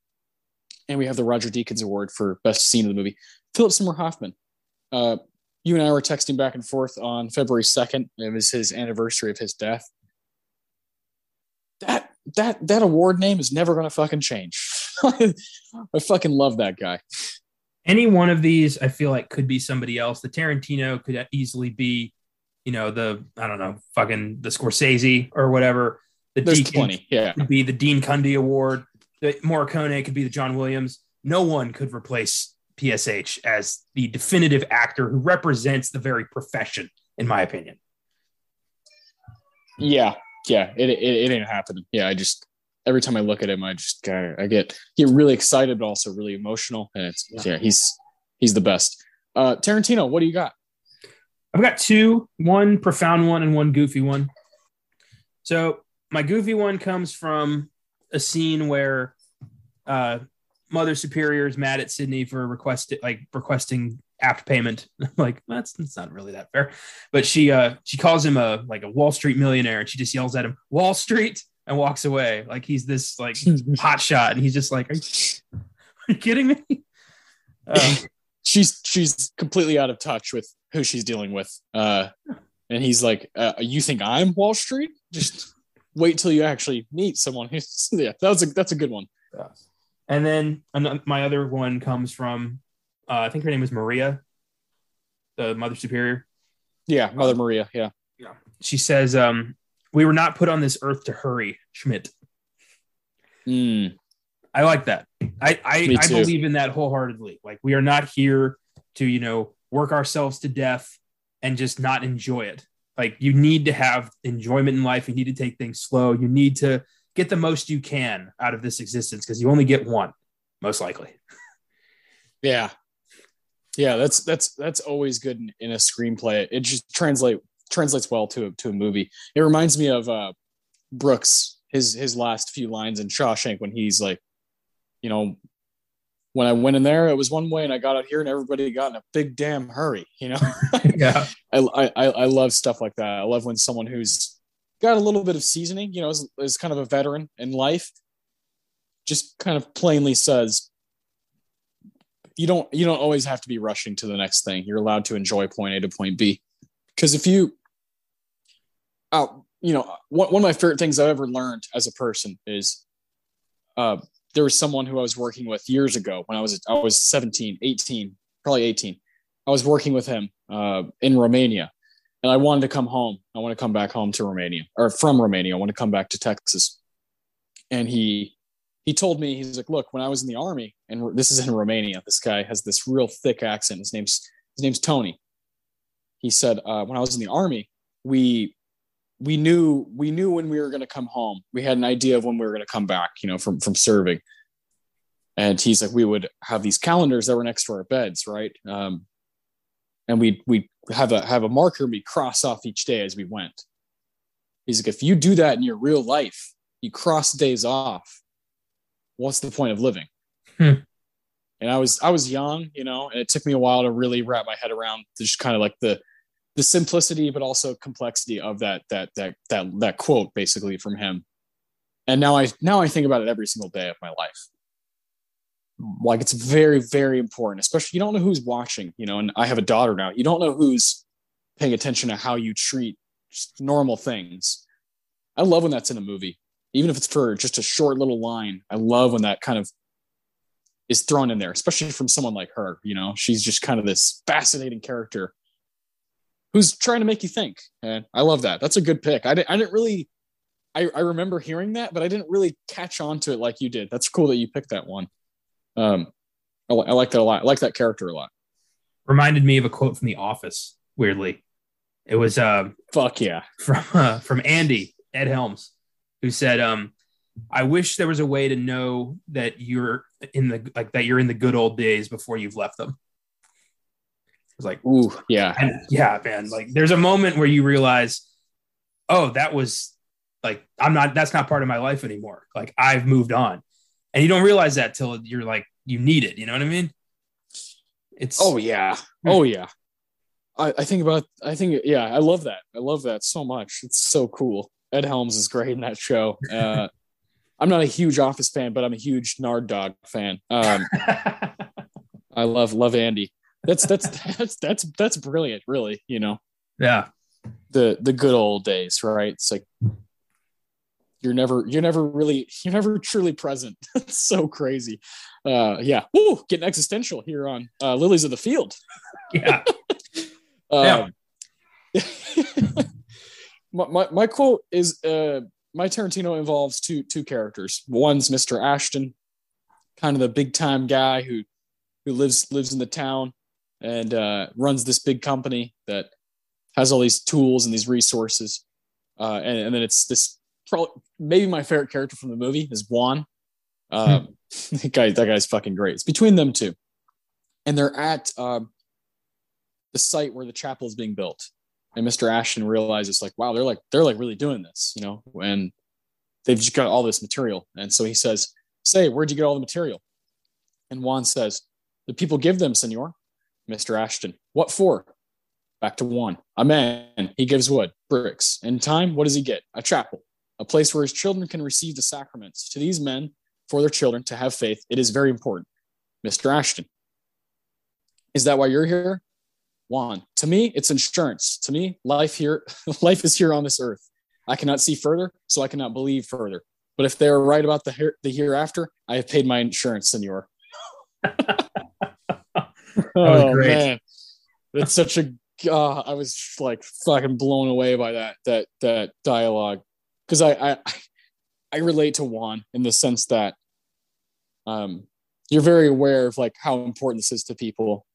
And we have the Roger Deakins Award for Best Scene of the Movie. Philip Seymour Hoffman. You and I were texting back and forth on February 2nd. It was his anniversary of his death. That award name is never going to fucking change. I fucking love that guy. Any one of these, I feel like, could be somebody else. The Tarantino could easily be, the Scorsese or whatever. Could be the Dean Cundy Award. The Morricone could be the John Williams. No one could replace PSH as the definitive actor who represents the very profession, in my opinion. Yeah. Yeah, it ain't happening. Yeah, I just every time I look at him, I just I get really excited, but also really emotional. And he's the best. Tarantino, what do you got? I've got two: one profound one and one goofy one. So my goofy one comes from a scene where Mother Superior is mad at Sidney for requesting apt payment. I'm like, that's not really that fair, but she calls him a Wall Street millionaire, and she just yells at him, "Wall Street," and walks away like he's this like hot shot, and he's just like, are you kidding me? She's completely out of touch with who she's dealing with, and he's like, "You think I'm Wall Street? Just wait till you actually meet someone." Yeah, that's a good one. Yeah. And then my other one comes from. I think her name was Maria, the Mother Superior. Yeah, Mother Maria, yeah. Yeah. She says, "We were not put on this earth to hurry, Schmidt." Mm. I like that. I believe in that wholeheartedly. Like, we are not here to, work ourselves to death and just not enjoy it. Like, you need to have enjoyment in life. You need to take things slow. You need to get the most you can out of this existence because you only get one, most likely. Yeah. Yeah, that's always good in a screenplay. It just translates well to a movie. It reminds me of Brooks, his last few lines in Shawshank when he's like, when I went in there, it was one way, and I got out here, and everybody got in a big damn hurry. Yeah, I love stuff like that. I love when someone who's got a little bit of seasoning, is kind of a veteran in life, just kind of plainly says. You don't always have to be rushing to the next thing. You're allowed to enjoy point A to point B. Because if you, one of my favorite things I've ever learned as a person is there was someone who I was working with years ago when I was 18. I was working with him in Romania, and I wanted to come home. I want to come back home to Romania, or from Romania. I want to come back to Texas. And he told me, he's like, "Look, when I was in the army," and this is in Romania, this guy has this real thick accent. His name's Tony. He said, "When I was in the army, we knew when we were going to come home. We had an idea of when we were going to come back, from serving." And he's like, "We would have these calendars that were next to our beds, right? And we'd have a marker, and we'd cross off each day as we went." He's like, "If you do that in your real life, you cross days off, what's the point of living? And I was young, you know, and it took me a while to really wrap my head around just kind of like the simplicity, but also complexity of that quote basically from him. And now I think about it every single day of my life. Like, it's very, very important, especially you don't know who's watching, you know, and I have a daughter now. You don't know who's paying attention to how you treat just normal things. I love when that's in a movie, even if it's for just a short little line. I love when that kind of is thrown in there, especially from someone like her, you know, she's just kind of this fascinating character who's trying to make you think. And I love that. That's a good pick. I remember hearing that, but I didn't really catch on to it like you did. That's cool that you picked that one. I like that a lot. I like that character a lot. Reminded me of a quote from The Office. Weirdly, it was fuck yeah, from Andy, Ed Helms, who said, "I wish there was a way to know that you're in the good old days before you've left them." It was like, ooh, yeah, and, yeah, man. Like, there's a moment where you realize, oh, that was like that's not part of my life anymore. Like, I've moved on, and you don't realize that till you're like, you need it. You know what I mean? It's oh yeah. I think I love that. I love that so much. It's so cool. Ed Helms is great in that show. I'm not a huge Office fan, but I'm a huge Nard Dog fan. I love Andy. That's brilliant, really, you know? Yeah. The good old days, right? It's like, you're never truly present. That's so crazy. Yeah. Ooh, getting existential here on Lilies of the Field. Yeah. My quote is my Tarantino involves two characters. One's Mr. Ashton, kind of the big time guy who lives in the town and runs this big company that has all these tools and these resources. And then it's this probably maybe my favorite character from the movie is Juan. That guy's fucking great. It's between them two, and they're at the site where the chapel is being built, and Mr. Ashton realizes, like, wow, they're really doing this, you know, and they've just got all this material. And so he says, "Say, where'd you get all the material?" And Juan says, "The people give them, senor." Mr. Ashton, "What for?" Back to Juan, "A man, he gives wood, bricks. In time, what does he get? A chapel, a place where his children can receive the sacraments. To these men, for their children to have faith, it is very important." Mr. Ashton, "Is that why you're here?" Juan, "To me, it's insurance. To me, life is here on this earth. I cannot see further, so I cannot believe further. But if they are right about the hereafter, I have paid my insurance, senor." That was great. Man. It's such a. I was like fucking blown away by that dialogue, because I relate to Juan in the sense that you're very aware of like how important this is to people.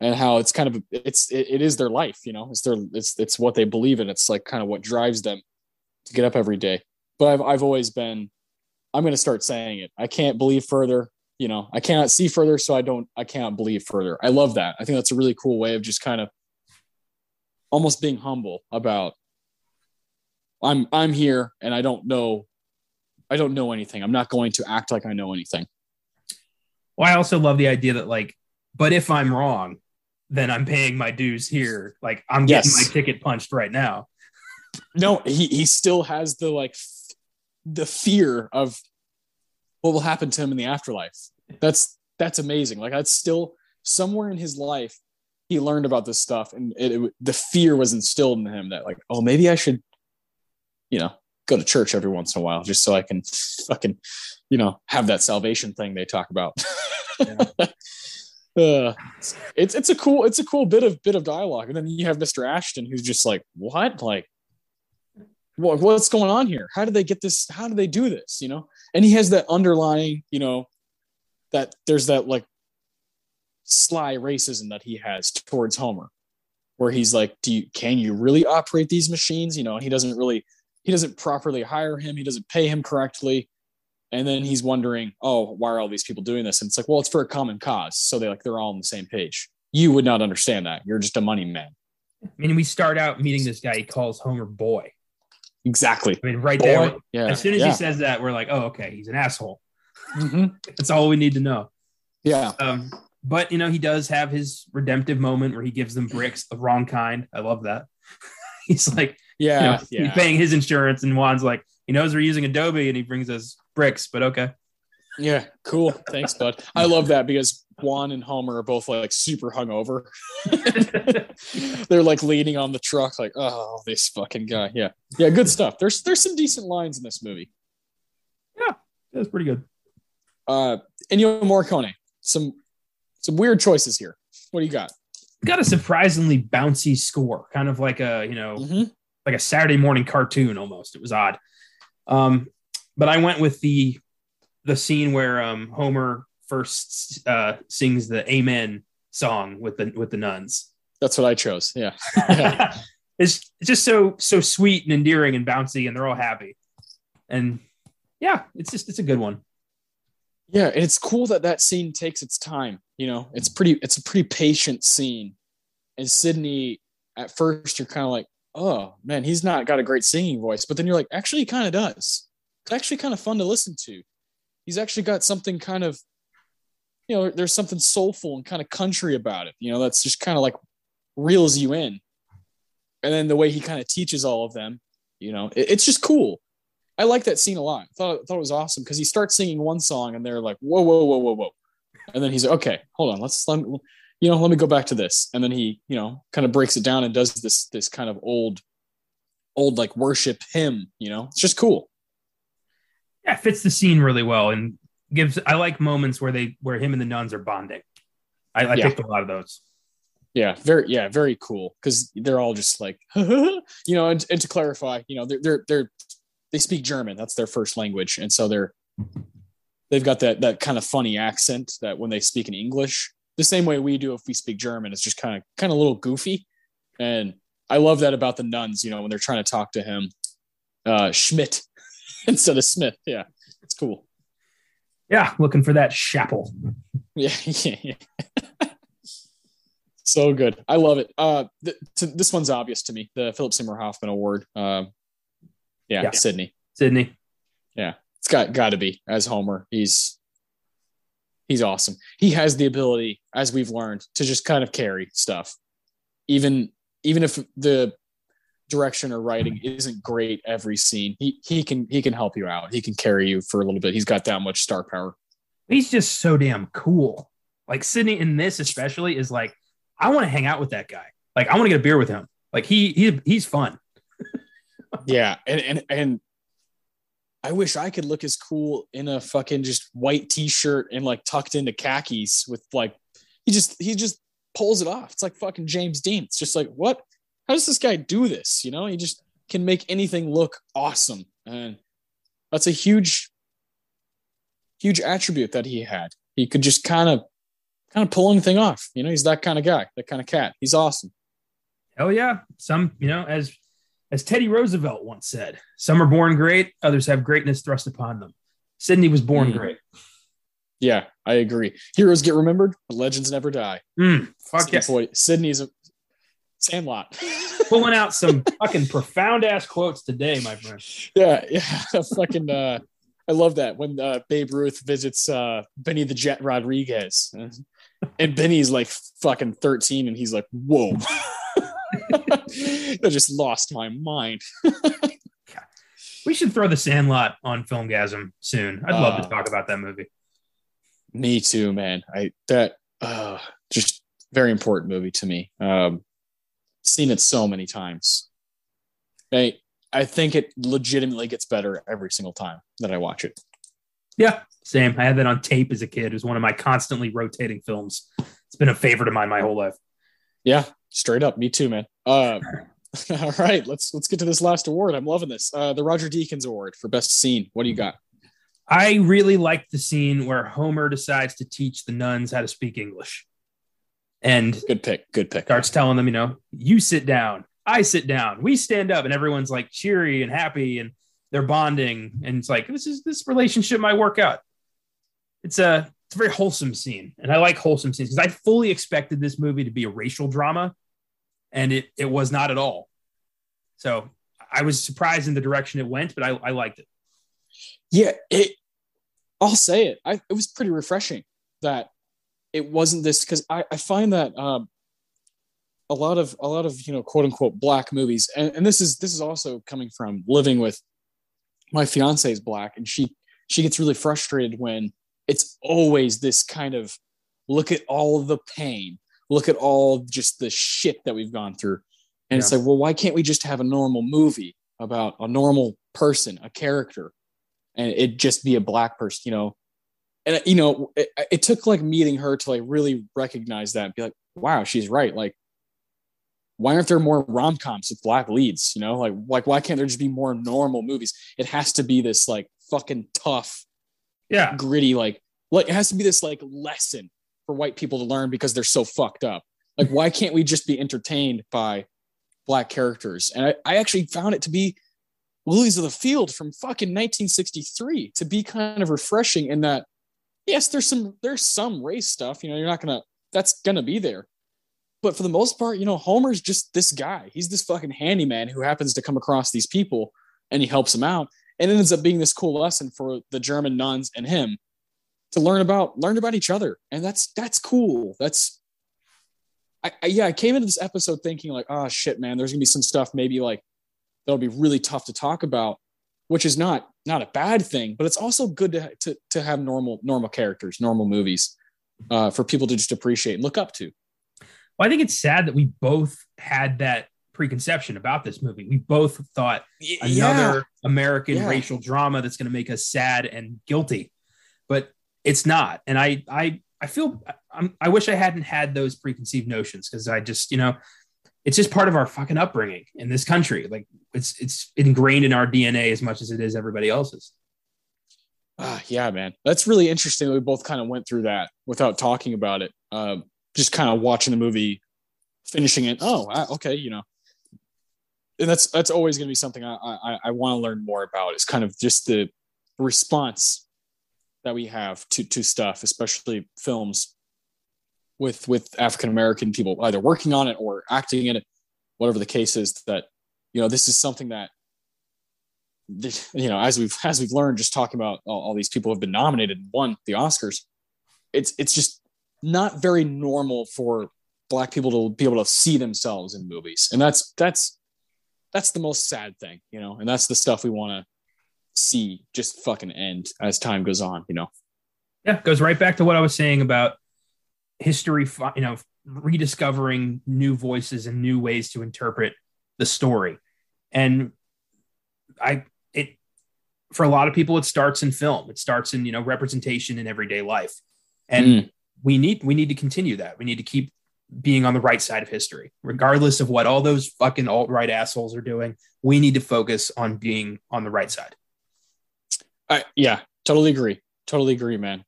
And how it's kind of it is their life, you know. It's what they believe in. It's like kind of what drives them to get up every day. But I've always been, I'm going to start saying it. I can't believe further, you know. I cannot see further, so I cannot believe further. I love that. I think that's a really cool way of just kind of almost being humble about I'm here and I don't know anything. I'm not going to act like I know anything. Well, I also love the idea that like, but if I'm wrong, then I'm paying my dues here. Like, I'm getting my ticket punched right now. No, he still has the like the fear of what will happen to him in the afterlife. That's amazing. Like, that's still somewhere in his life. He learned about this stuff, and the fear was instilled in him that like, oh, maybe I should, you know, go to church every once in a while just so I can fucking, you know, have that salvation thing they talk about. Yeah. It's a cool bit of dialogue, and then you have Mr. Ashton who's just like, what? Like, what's going on here? How did they get this? How do they do this? You know, and he has that underlying, you know, that there's that like sly racism that he has towards Homer, where he's like, can you really operate these machines? You know, and he doesn't properly hire him, he doesn't pay him correctly. And then he's wondering, oh, why are all these people doing this? And it's like, well, it's for a common cause. So they're all on the same page. You would not understand that. You're just a money man. I mean, we start out meeting this guy. He calls Homer boy. Exactly. I mean, right there. Yeah. As soon as he says that, we're like, oh, okay, he's an asshole. Mm-hmm. That's all we need to know. Yeah. But, you know, he does have his redemptive moment where he gives them bricks the wrong kind. I love that. He's like, he's paying his insurance, and Juan's like, he knows we're using Adobe and he brings us bricks, but okay. Yeah, cool. Thanks, bud. I love that because Juan and Homer are both like super hungover. They're like leaning on the truck, like, oh, this fucking guy. Yeah. Yeah, good stuff. There's some decent lines in this movie. Yeah, that's pretty good. Ennio Morricone, some weird choices here. What do you got? Got a surprisingly bouncy score, kind of like a, you know, like a Saturday morning cartoon almost. It was odd. But I went with the scene where Homer first sings the Amen song with the nuns. That's what I chose. Yeah. It's just so sweet and endearing and bouncy, and they're all happy. And yeah, it's a good one. Yeah. And it's cool that scene takes its time. You know, it's a pretty patient scene. And Sidney, at first you're kind of like, oh man, he's not got a great singing voice, but then you're like, actually he kind of does. It's actually kind of fun to listen to. He's actually got something kind of, you know, there's something soulful and kind of country about it. You know, that's just kind of like reels you in. And then the way he kind of teaches all of them, you know, it's just cool. I like that scene a lot. I thought it was awesome because he starts singing one song and they're like, whoa, whoa, whoa, whoa, whoa. And then he's like, okay, hold on. Let me go back to this. And then he, you know, kind of breaks it down and does this kind of old, like worship hymn, you know, it's just cool. Yeah. Fits the scene really well and I like moments where him and the nuns are bonding. I picked a lot of those. Yeah. Very cool. Cause they're all just like, you know, and to clarify, you know, they speak German. That's their first language. And so they've got that kind of funny accent that when they speak in English, the same way we do if we speak German, it's just kind of a little goofy. And I love that about the nuns, you know, when they're trying to talk to him, Schmidt instead of Smith. Yeah. It's cool. Yeah. Looking for that chapel. Yeah. So good. I love it. This one's obvious to me. The Philip Seymour Hoffman Award. Sidney. Yeah. It's got to be as Homer. He's awesome. He has the ability, as we've learned, to just kind of carry stuff. Even if the direction or writing isn't great every scene, he can help you out. He can carry you for a little bit. He's got that much star power. He's just so damn cool. Like Sidney in this especially is like, I want to hang out with that guy. Like I want to get a beer with him. Like he's fun. Yeah. And I wish I could look as cool in a fucking just white t-shirt and like tucked into khakis with like, he just pulls it off. It's like fucking James Dean. It's just like, what, how does this guy do this? You know, he just can make anything look awesome. And that's a huge, huge attribute that he had. He could just kind of pull anything off. You know, he's that kind of guy, that kind of cat. He's awesome. Hell yeah. Some, you know, as Teddy Roosevelt once said, some are born great, others have greatness thrust upon them. Sidney was born great. Yeah, I agree. Heroes get remembered, but legends never die. Fuck yeah. Sidney's a Sandlot. Pulling out some fucking profound-ass quotes today, my friend. Yeah. Fucking, I love that. When Babe Ruth visits Benny the Jet Rodriguez. And Benny's like fucking 13, and he's like, whoa. I just lost my mind. We should throw The Sandlot on Filmgasm soon. I'd love to talk about that movie. Me too, man. Just very important movie to me. Seen it so many times. I think it legitimately gets better every single time that I watch it. Yeah, same. I had that on tape as a kid. It was one of my constantly rotating films. It's been a favorite of mine my whole life. Yeah. Straight up. Me too, man. All right. Let's get to this last award. I'm loving this. The Roger Deakins Award for Best Scene. What do you got? I really liked the scene where Homer decides to teach the nuns how to speak English. And Good pick. Starts telling them, you know, you sit down, I sit down, we stand up, and everyone's like cheery and happy and they're bonding. And it's like, this relationship might work out. It's a very wholesome scene, and I like wholesome scenes because I fully expected this movie to be a racial drama, and it was not at all. So I was surprised in the direction it went, but I liked it. Yeah, I'll say it. It was pretty refreshing that it wasn't this, because I find that a lot of you know, quote unquote black movies, and this is also coming from living with my fiance is black, and she gets really frustrated when it's always this kind of look at all the pain, look at all just the shit that we've gone through. And it's like, well, why can't we just have a normal movie about a normal person, a character, and it just be a black person, you know? And, you know, it took like meeting her to like really recognize that and be like, wow, she's right. Like, why aren't there more rom-coms with black leads? You know, like, why can't there just be more normal movies? It has to be this like fucking tough, gritty, like it has to be this like lesson for white people to learn because they're so fucked up. Like, why can't we just be entertained by black characters? And I actually found it to be Lilies of the Field from fucking 1963 to be kind of refreshing in that, yes, there's some race stuff, you know, that's gonna be there. But for the most part, you know, Homer's just this guy. He's this fucking handyman who happens to come across these people and he helps them out. And it ends up being this cool lesson for the German nuns and him to learn about each other. And that's cool. That's, I came into this episode thinking like, oh shit, man, there's gonna be some stuff maybe like that'll be really tough to talk about, which is not a bad thing, but it's also good to have normal characters, normal movies for people to just appreciate and look up to. Well, I think it's sad that we both had that preconception about this movie. We both thought another American racial drama that's going to make us sad and guilty, but it's not. And I feel I wish I hadn't had those preconceived notions, because I just, you know, it's just part of our fucking upbringing in this country. Like it's ingrained in our DNA as much as it is everybody else's. Yeah, man, that's really interesting that we both kind of went through that without talking about it. Just kind of watching the movie, finishing it. Oh, okay. You know, and that's always going to be something I want to learn more about. It's kind of just the response that we have to stuff, especially films with African-American people either working on it or acting in it, whatever the case is, that, you know, this is something that, you know, as we've learned, just talking about all these people have been nominated and won the Oscars. It's just not very normal for black people to be able to see themselves in movies. And that's the most sad thing, you know, and that's the stuff we want to see just fucking end as time goes on, you know? Yeah. It goes right back to what I was saying about history, you know, rediscovering new voices and new ways to interpret the story. And for a lot of people, it starts in film. It starts in, you know, representation in everyday life. And we need to continue that. We need to keep being on the right side of history, regardless of what all those fucking alt-right assholes are doing. We need to focus on being on the right side. Yeah, totally agree. Totally agree, man.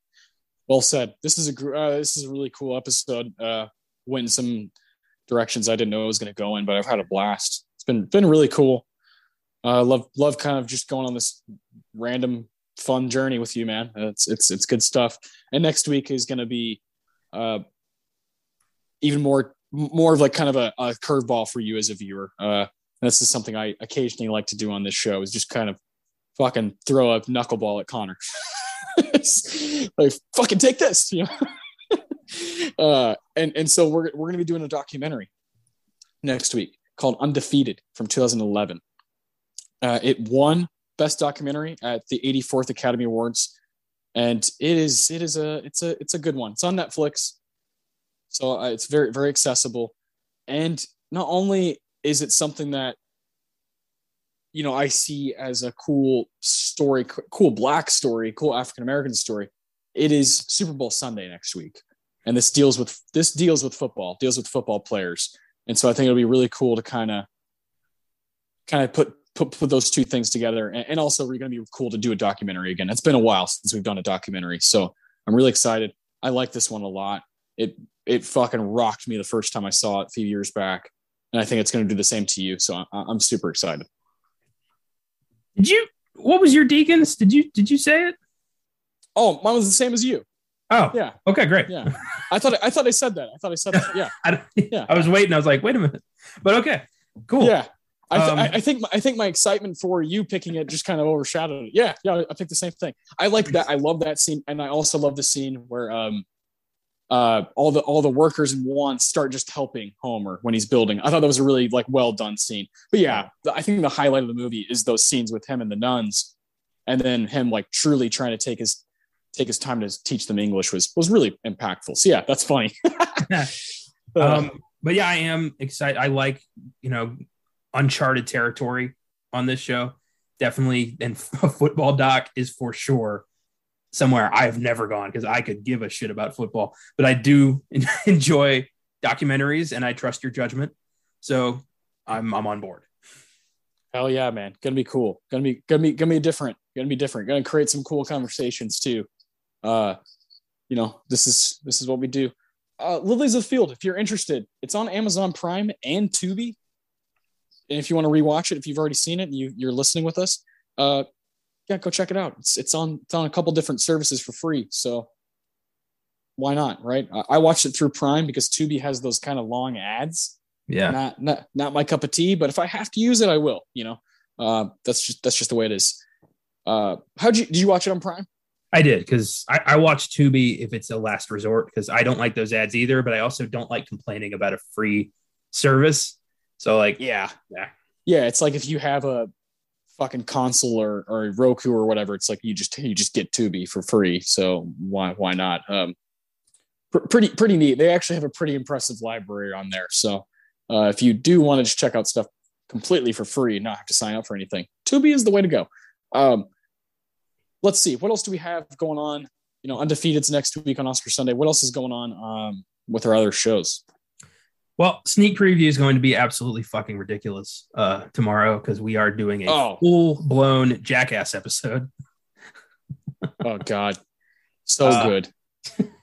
Well said. This is a really cool episode. Went in some directions I didn't know it was going to go in, but I've had a blast. It's been really cool. Love kind of just going on this random fun journey with you, man. It's good stuff. And next week is going to be even more of like kind of a curveball for you as a viewer. And this is something I occasionally like to do on this show, is just kind of fucking throw a knuckleball at Connor. Like, fucking take this, you know. And so we're going to be doing a documentary next week called Undefeated from 2011. It won Best Documentary at the 84th Academy Awards, and it's a good one. It's on Netflix, so it's very, very accessible. And not only is it something that, you know, I see as a cool story, cool black story, cool African-American story, it is Super Bowl Sunday next week. And this deals with football, deals with football players. And so I think it'll be really cool to kind of put those two things together. And also we're going to be cool to do a documentary again. It's been a while since we've done a documentary. So I'm really excited. I like this one a lot. It fucking rocked me the first time I saw it a few years back. And I think it's going to do the same to you. So I'm super excited. What was your Deacons? Did you say it? Oh, mine was the same as you. Oh, yeah. Okay, great. Yeah. I thought I said that. Yeah. I was waiting. I was like, wait a minute, but okay, cool. Yeah. I think my excitement for you picking it just kind of overshadowed it. Yeah, I picked the same thing. I like that. I love that scene, and I also love the scene where all the workers and Juan start just helping Homer when he's building. I thought that was a really like well done scene. But yeah, I think the highlight of the movie is those scenes with him and the nuns, and then him like truly trying to take his time to teach them English was really impactful. So yeah, that's funny. But yeah, I am excited. I like, uncharted territory on this show. Definitely. And a football doc is for sure somewhere I've never gone because I could give a shit about football, but I do enjoy documentaries and I trust your judgment. So I'm on board. Hell yeah, man. Gonna be cool. Gonna be different. Gonna create some cool conversations too. This is what we do. Lilies of the Field, if you're interested, it's on Amazon Prime and Tubi. And if you want to rewatch it, if you've already seen it and you're listening with us, go check it out. It's on a couple different services for free. So why not, right? I watched it through Prime because Tubi has those kind of long ads. Yeah. Not my cup of tea, but if I have to use it, I will, that's just the way it is. Did you watch it on Prime? I did. Cause I watch Tubi if it's a last resort. Cause I don't like those ads either, but I also don't like complaining about a free service. So like, yeah. It's like, if you have a fucking console or a Roku or whatever, it's like, you just get Tubi for free. So why not? Pretty neat. They actually have a pretty impressive library on there. So, if you do want to just check out stuff completely for free and not have to sign up for anything, Tubi is the way to go. Let's see. What else do we have going on? Undefieded's next week on Oscar Sunday. What else is going on with our other shows? Well, sneak preview is going to be absolutely fucking ridiculous tomorrow because we are doing a full-blown Jackass episode. Oh, God. So good.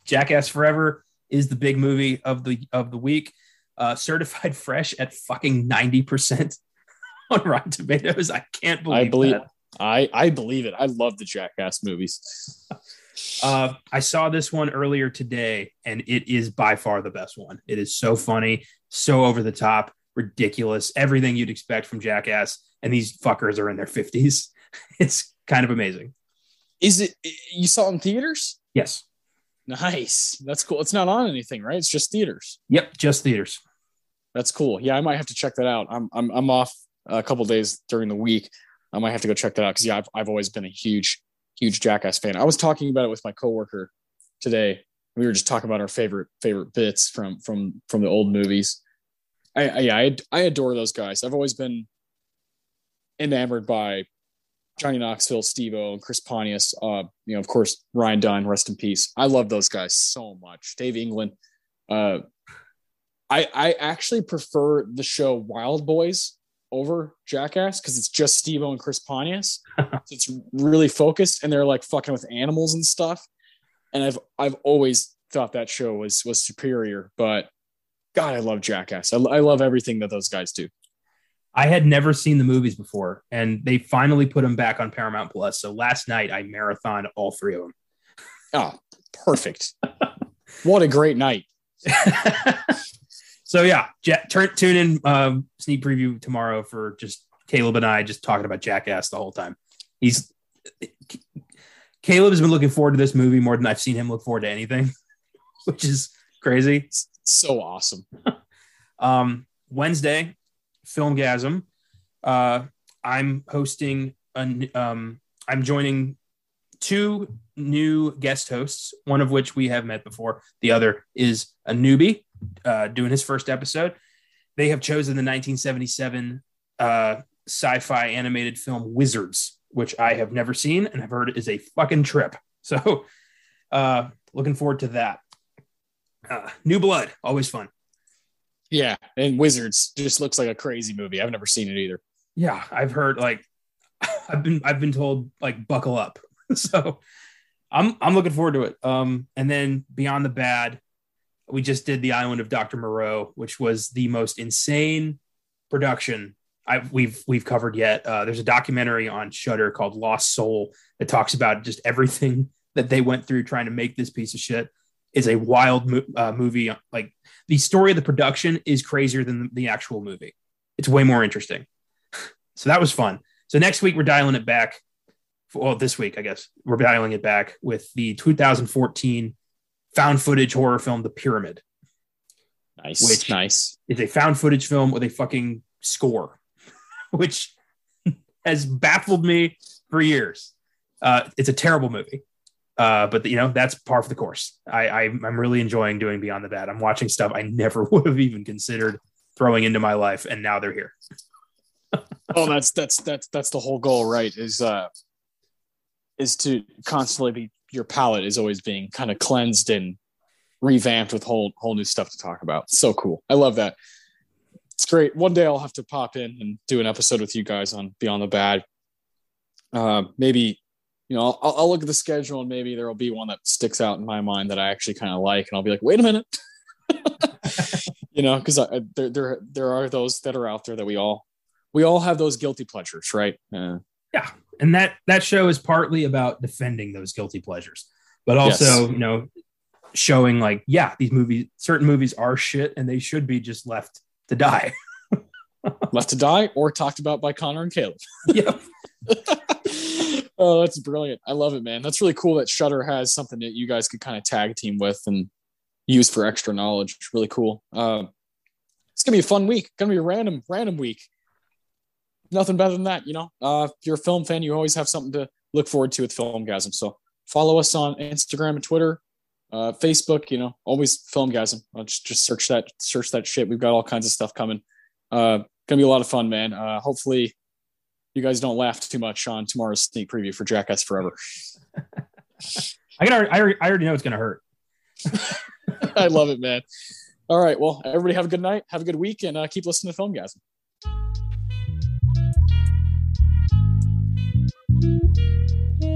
Jackass Forever is the big movie of the week. Certified fresh at fucking 90% on Rotten Tomatoes. I can't believe that. I believe it. I love the Jackass movies. I saw this one earlier today, and it is by far the best one. It is so funny, so over the top, ridiculous, everything you'd expect from Jackass. And these fuckers are in their 50s. It's kind of amazing. Is it? You saw it in theaters? Yes. Nice. That's cool. It's not on anything, right? It's just theaters. Yep, just theaters. That's cool. Yeah, I might have to check that out. I'm off a couple days during the week. I might have to go check that out because I've always been a huge Jackass fan. I was talking about it with my coworker today. We were just talking about our favorite bits from the old movies. I adore those guys. I've always been enamored by Johnny Knoxville, Steve-O, and Chris Pontius. Of course, Ryan Dunn, rest in peace. I love those guys so much. Dave England. I actually prefer the show Wild Boys over Jackass because it's just Steve-O and Chris Pontius. It's really focused and they're like fucking with animals and stuff. And I've always thought that show was superior, but God, I love Jackass. I love everything that those guys do. I had never seen the movies before and they finally put them back on Paramount Plus. So last night I marathoned all three of them. Oh, perfect. What a great night. So yeah, tune in sneak preview tomorrow for just Caleb and I just talking about Jackass the whole time. Caleb has been looking forward to this movie more than I've seen him look forward to anything, which is crazy. It's so awesome. Wednesday, Filmgasm. I'm hosting I'm joining two new guest hosts, one of which we have met before. The other is a newbie. Doing his first episode. They have chosen the 1977 sci-fi animated film Wizards, which I have never seen and I've heard is a fucking trip. So looking forward to that. New Blood, always fun. Yeah, and Wizards just looks like a crazy movie. I've never seen it either. Yeah, I've heard like I've been told like buckle up. So I'm looking forward to it. And then Beyond the Bad, we just did The Island of Dr. Moreau, which was the most insane production we've covered yet. There's a documentary on Shudder called Lost Soul that talks about just everything that they went through trying to make this piece of shit. It's a wild movie. Like the story of the production is crazier than the actual movie. It's way more interesting. So that was fun. So next week, we're dialing it back. Well, this week, I guess, we're dialing it back with the 2014 found footage horror film, The Pyramid. Nice. Which is a found footage film with a fucking score, which has baffled me for years. It's a terrible movie. But, you know, that's par for the course. I'm really enjoying doing Beyond the Bad. I'm watching stuff I never would have even considered throwing into my life, and now they're here. Oh, that's the whole goal, right? Is to constantly be, your palette is always being kind of cleansed and revamped with whole new stuff to talk about. So cool. I love that. It's great. One day I'll have to pop in and do an episode with you guys on Beyond the Bad. Maybe, you know, I'll look at the schedule and maybe there'll be one that sticks out in my mind that I actually kind of like, and I'll be like, wait a minute. You know, because there are those that are out there that we all have those guilty pleasures, right? Yeah. And that show is partly about defending those guilty pleasures, but also, yes, you know, showing like, yeah, these movies, certain movies are shit and they should be just left to die. Left to die or talked about by Connor and Caleb. Yep. Oh, that's brilliant. I love it, man. That's really cool that Shudder has something that you guys could kind of tag team with and use for extra knowledge. It's really cool. It's going to be a fun week. Going to be a random week. Nothing better than that, you know. If you're a film fan, you always have something to look forward to with Filmgasm. So follow us on Instagram and Twitter, Facebook. You know, always Filmgasm. Just search that shit. We've got all kinds of stuff coming. Gonna be a lot of fun, man. Hopefully, you guys don't laugh too much on tomorrow's sneak preview for Jackass Forever. I already know it's gonna hurt. I love it, man. All right, well, everybody have a good night, have a good week, and keep listening to Filmgasm. Thank you.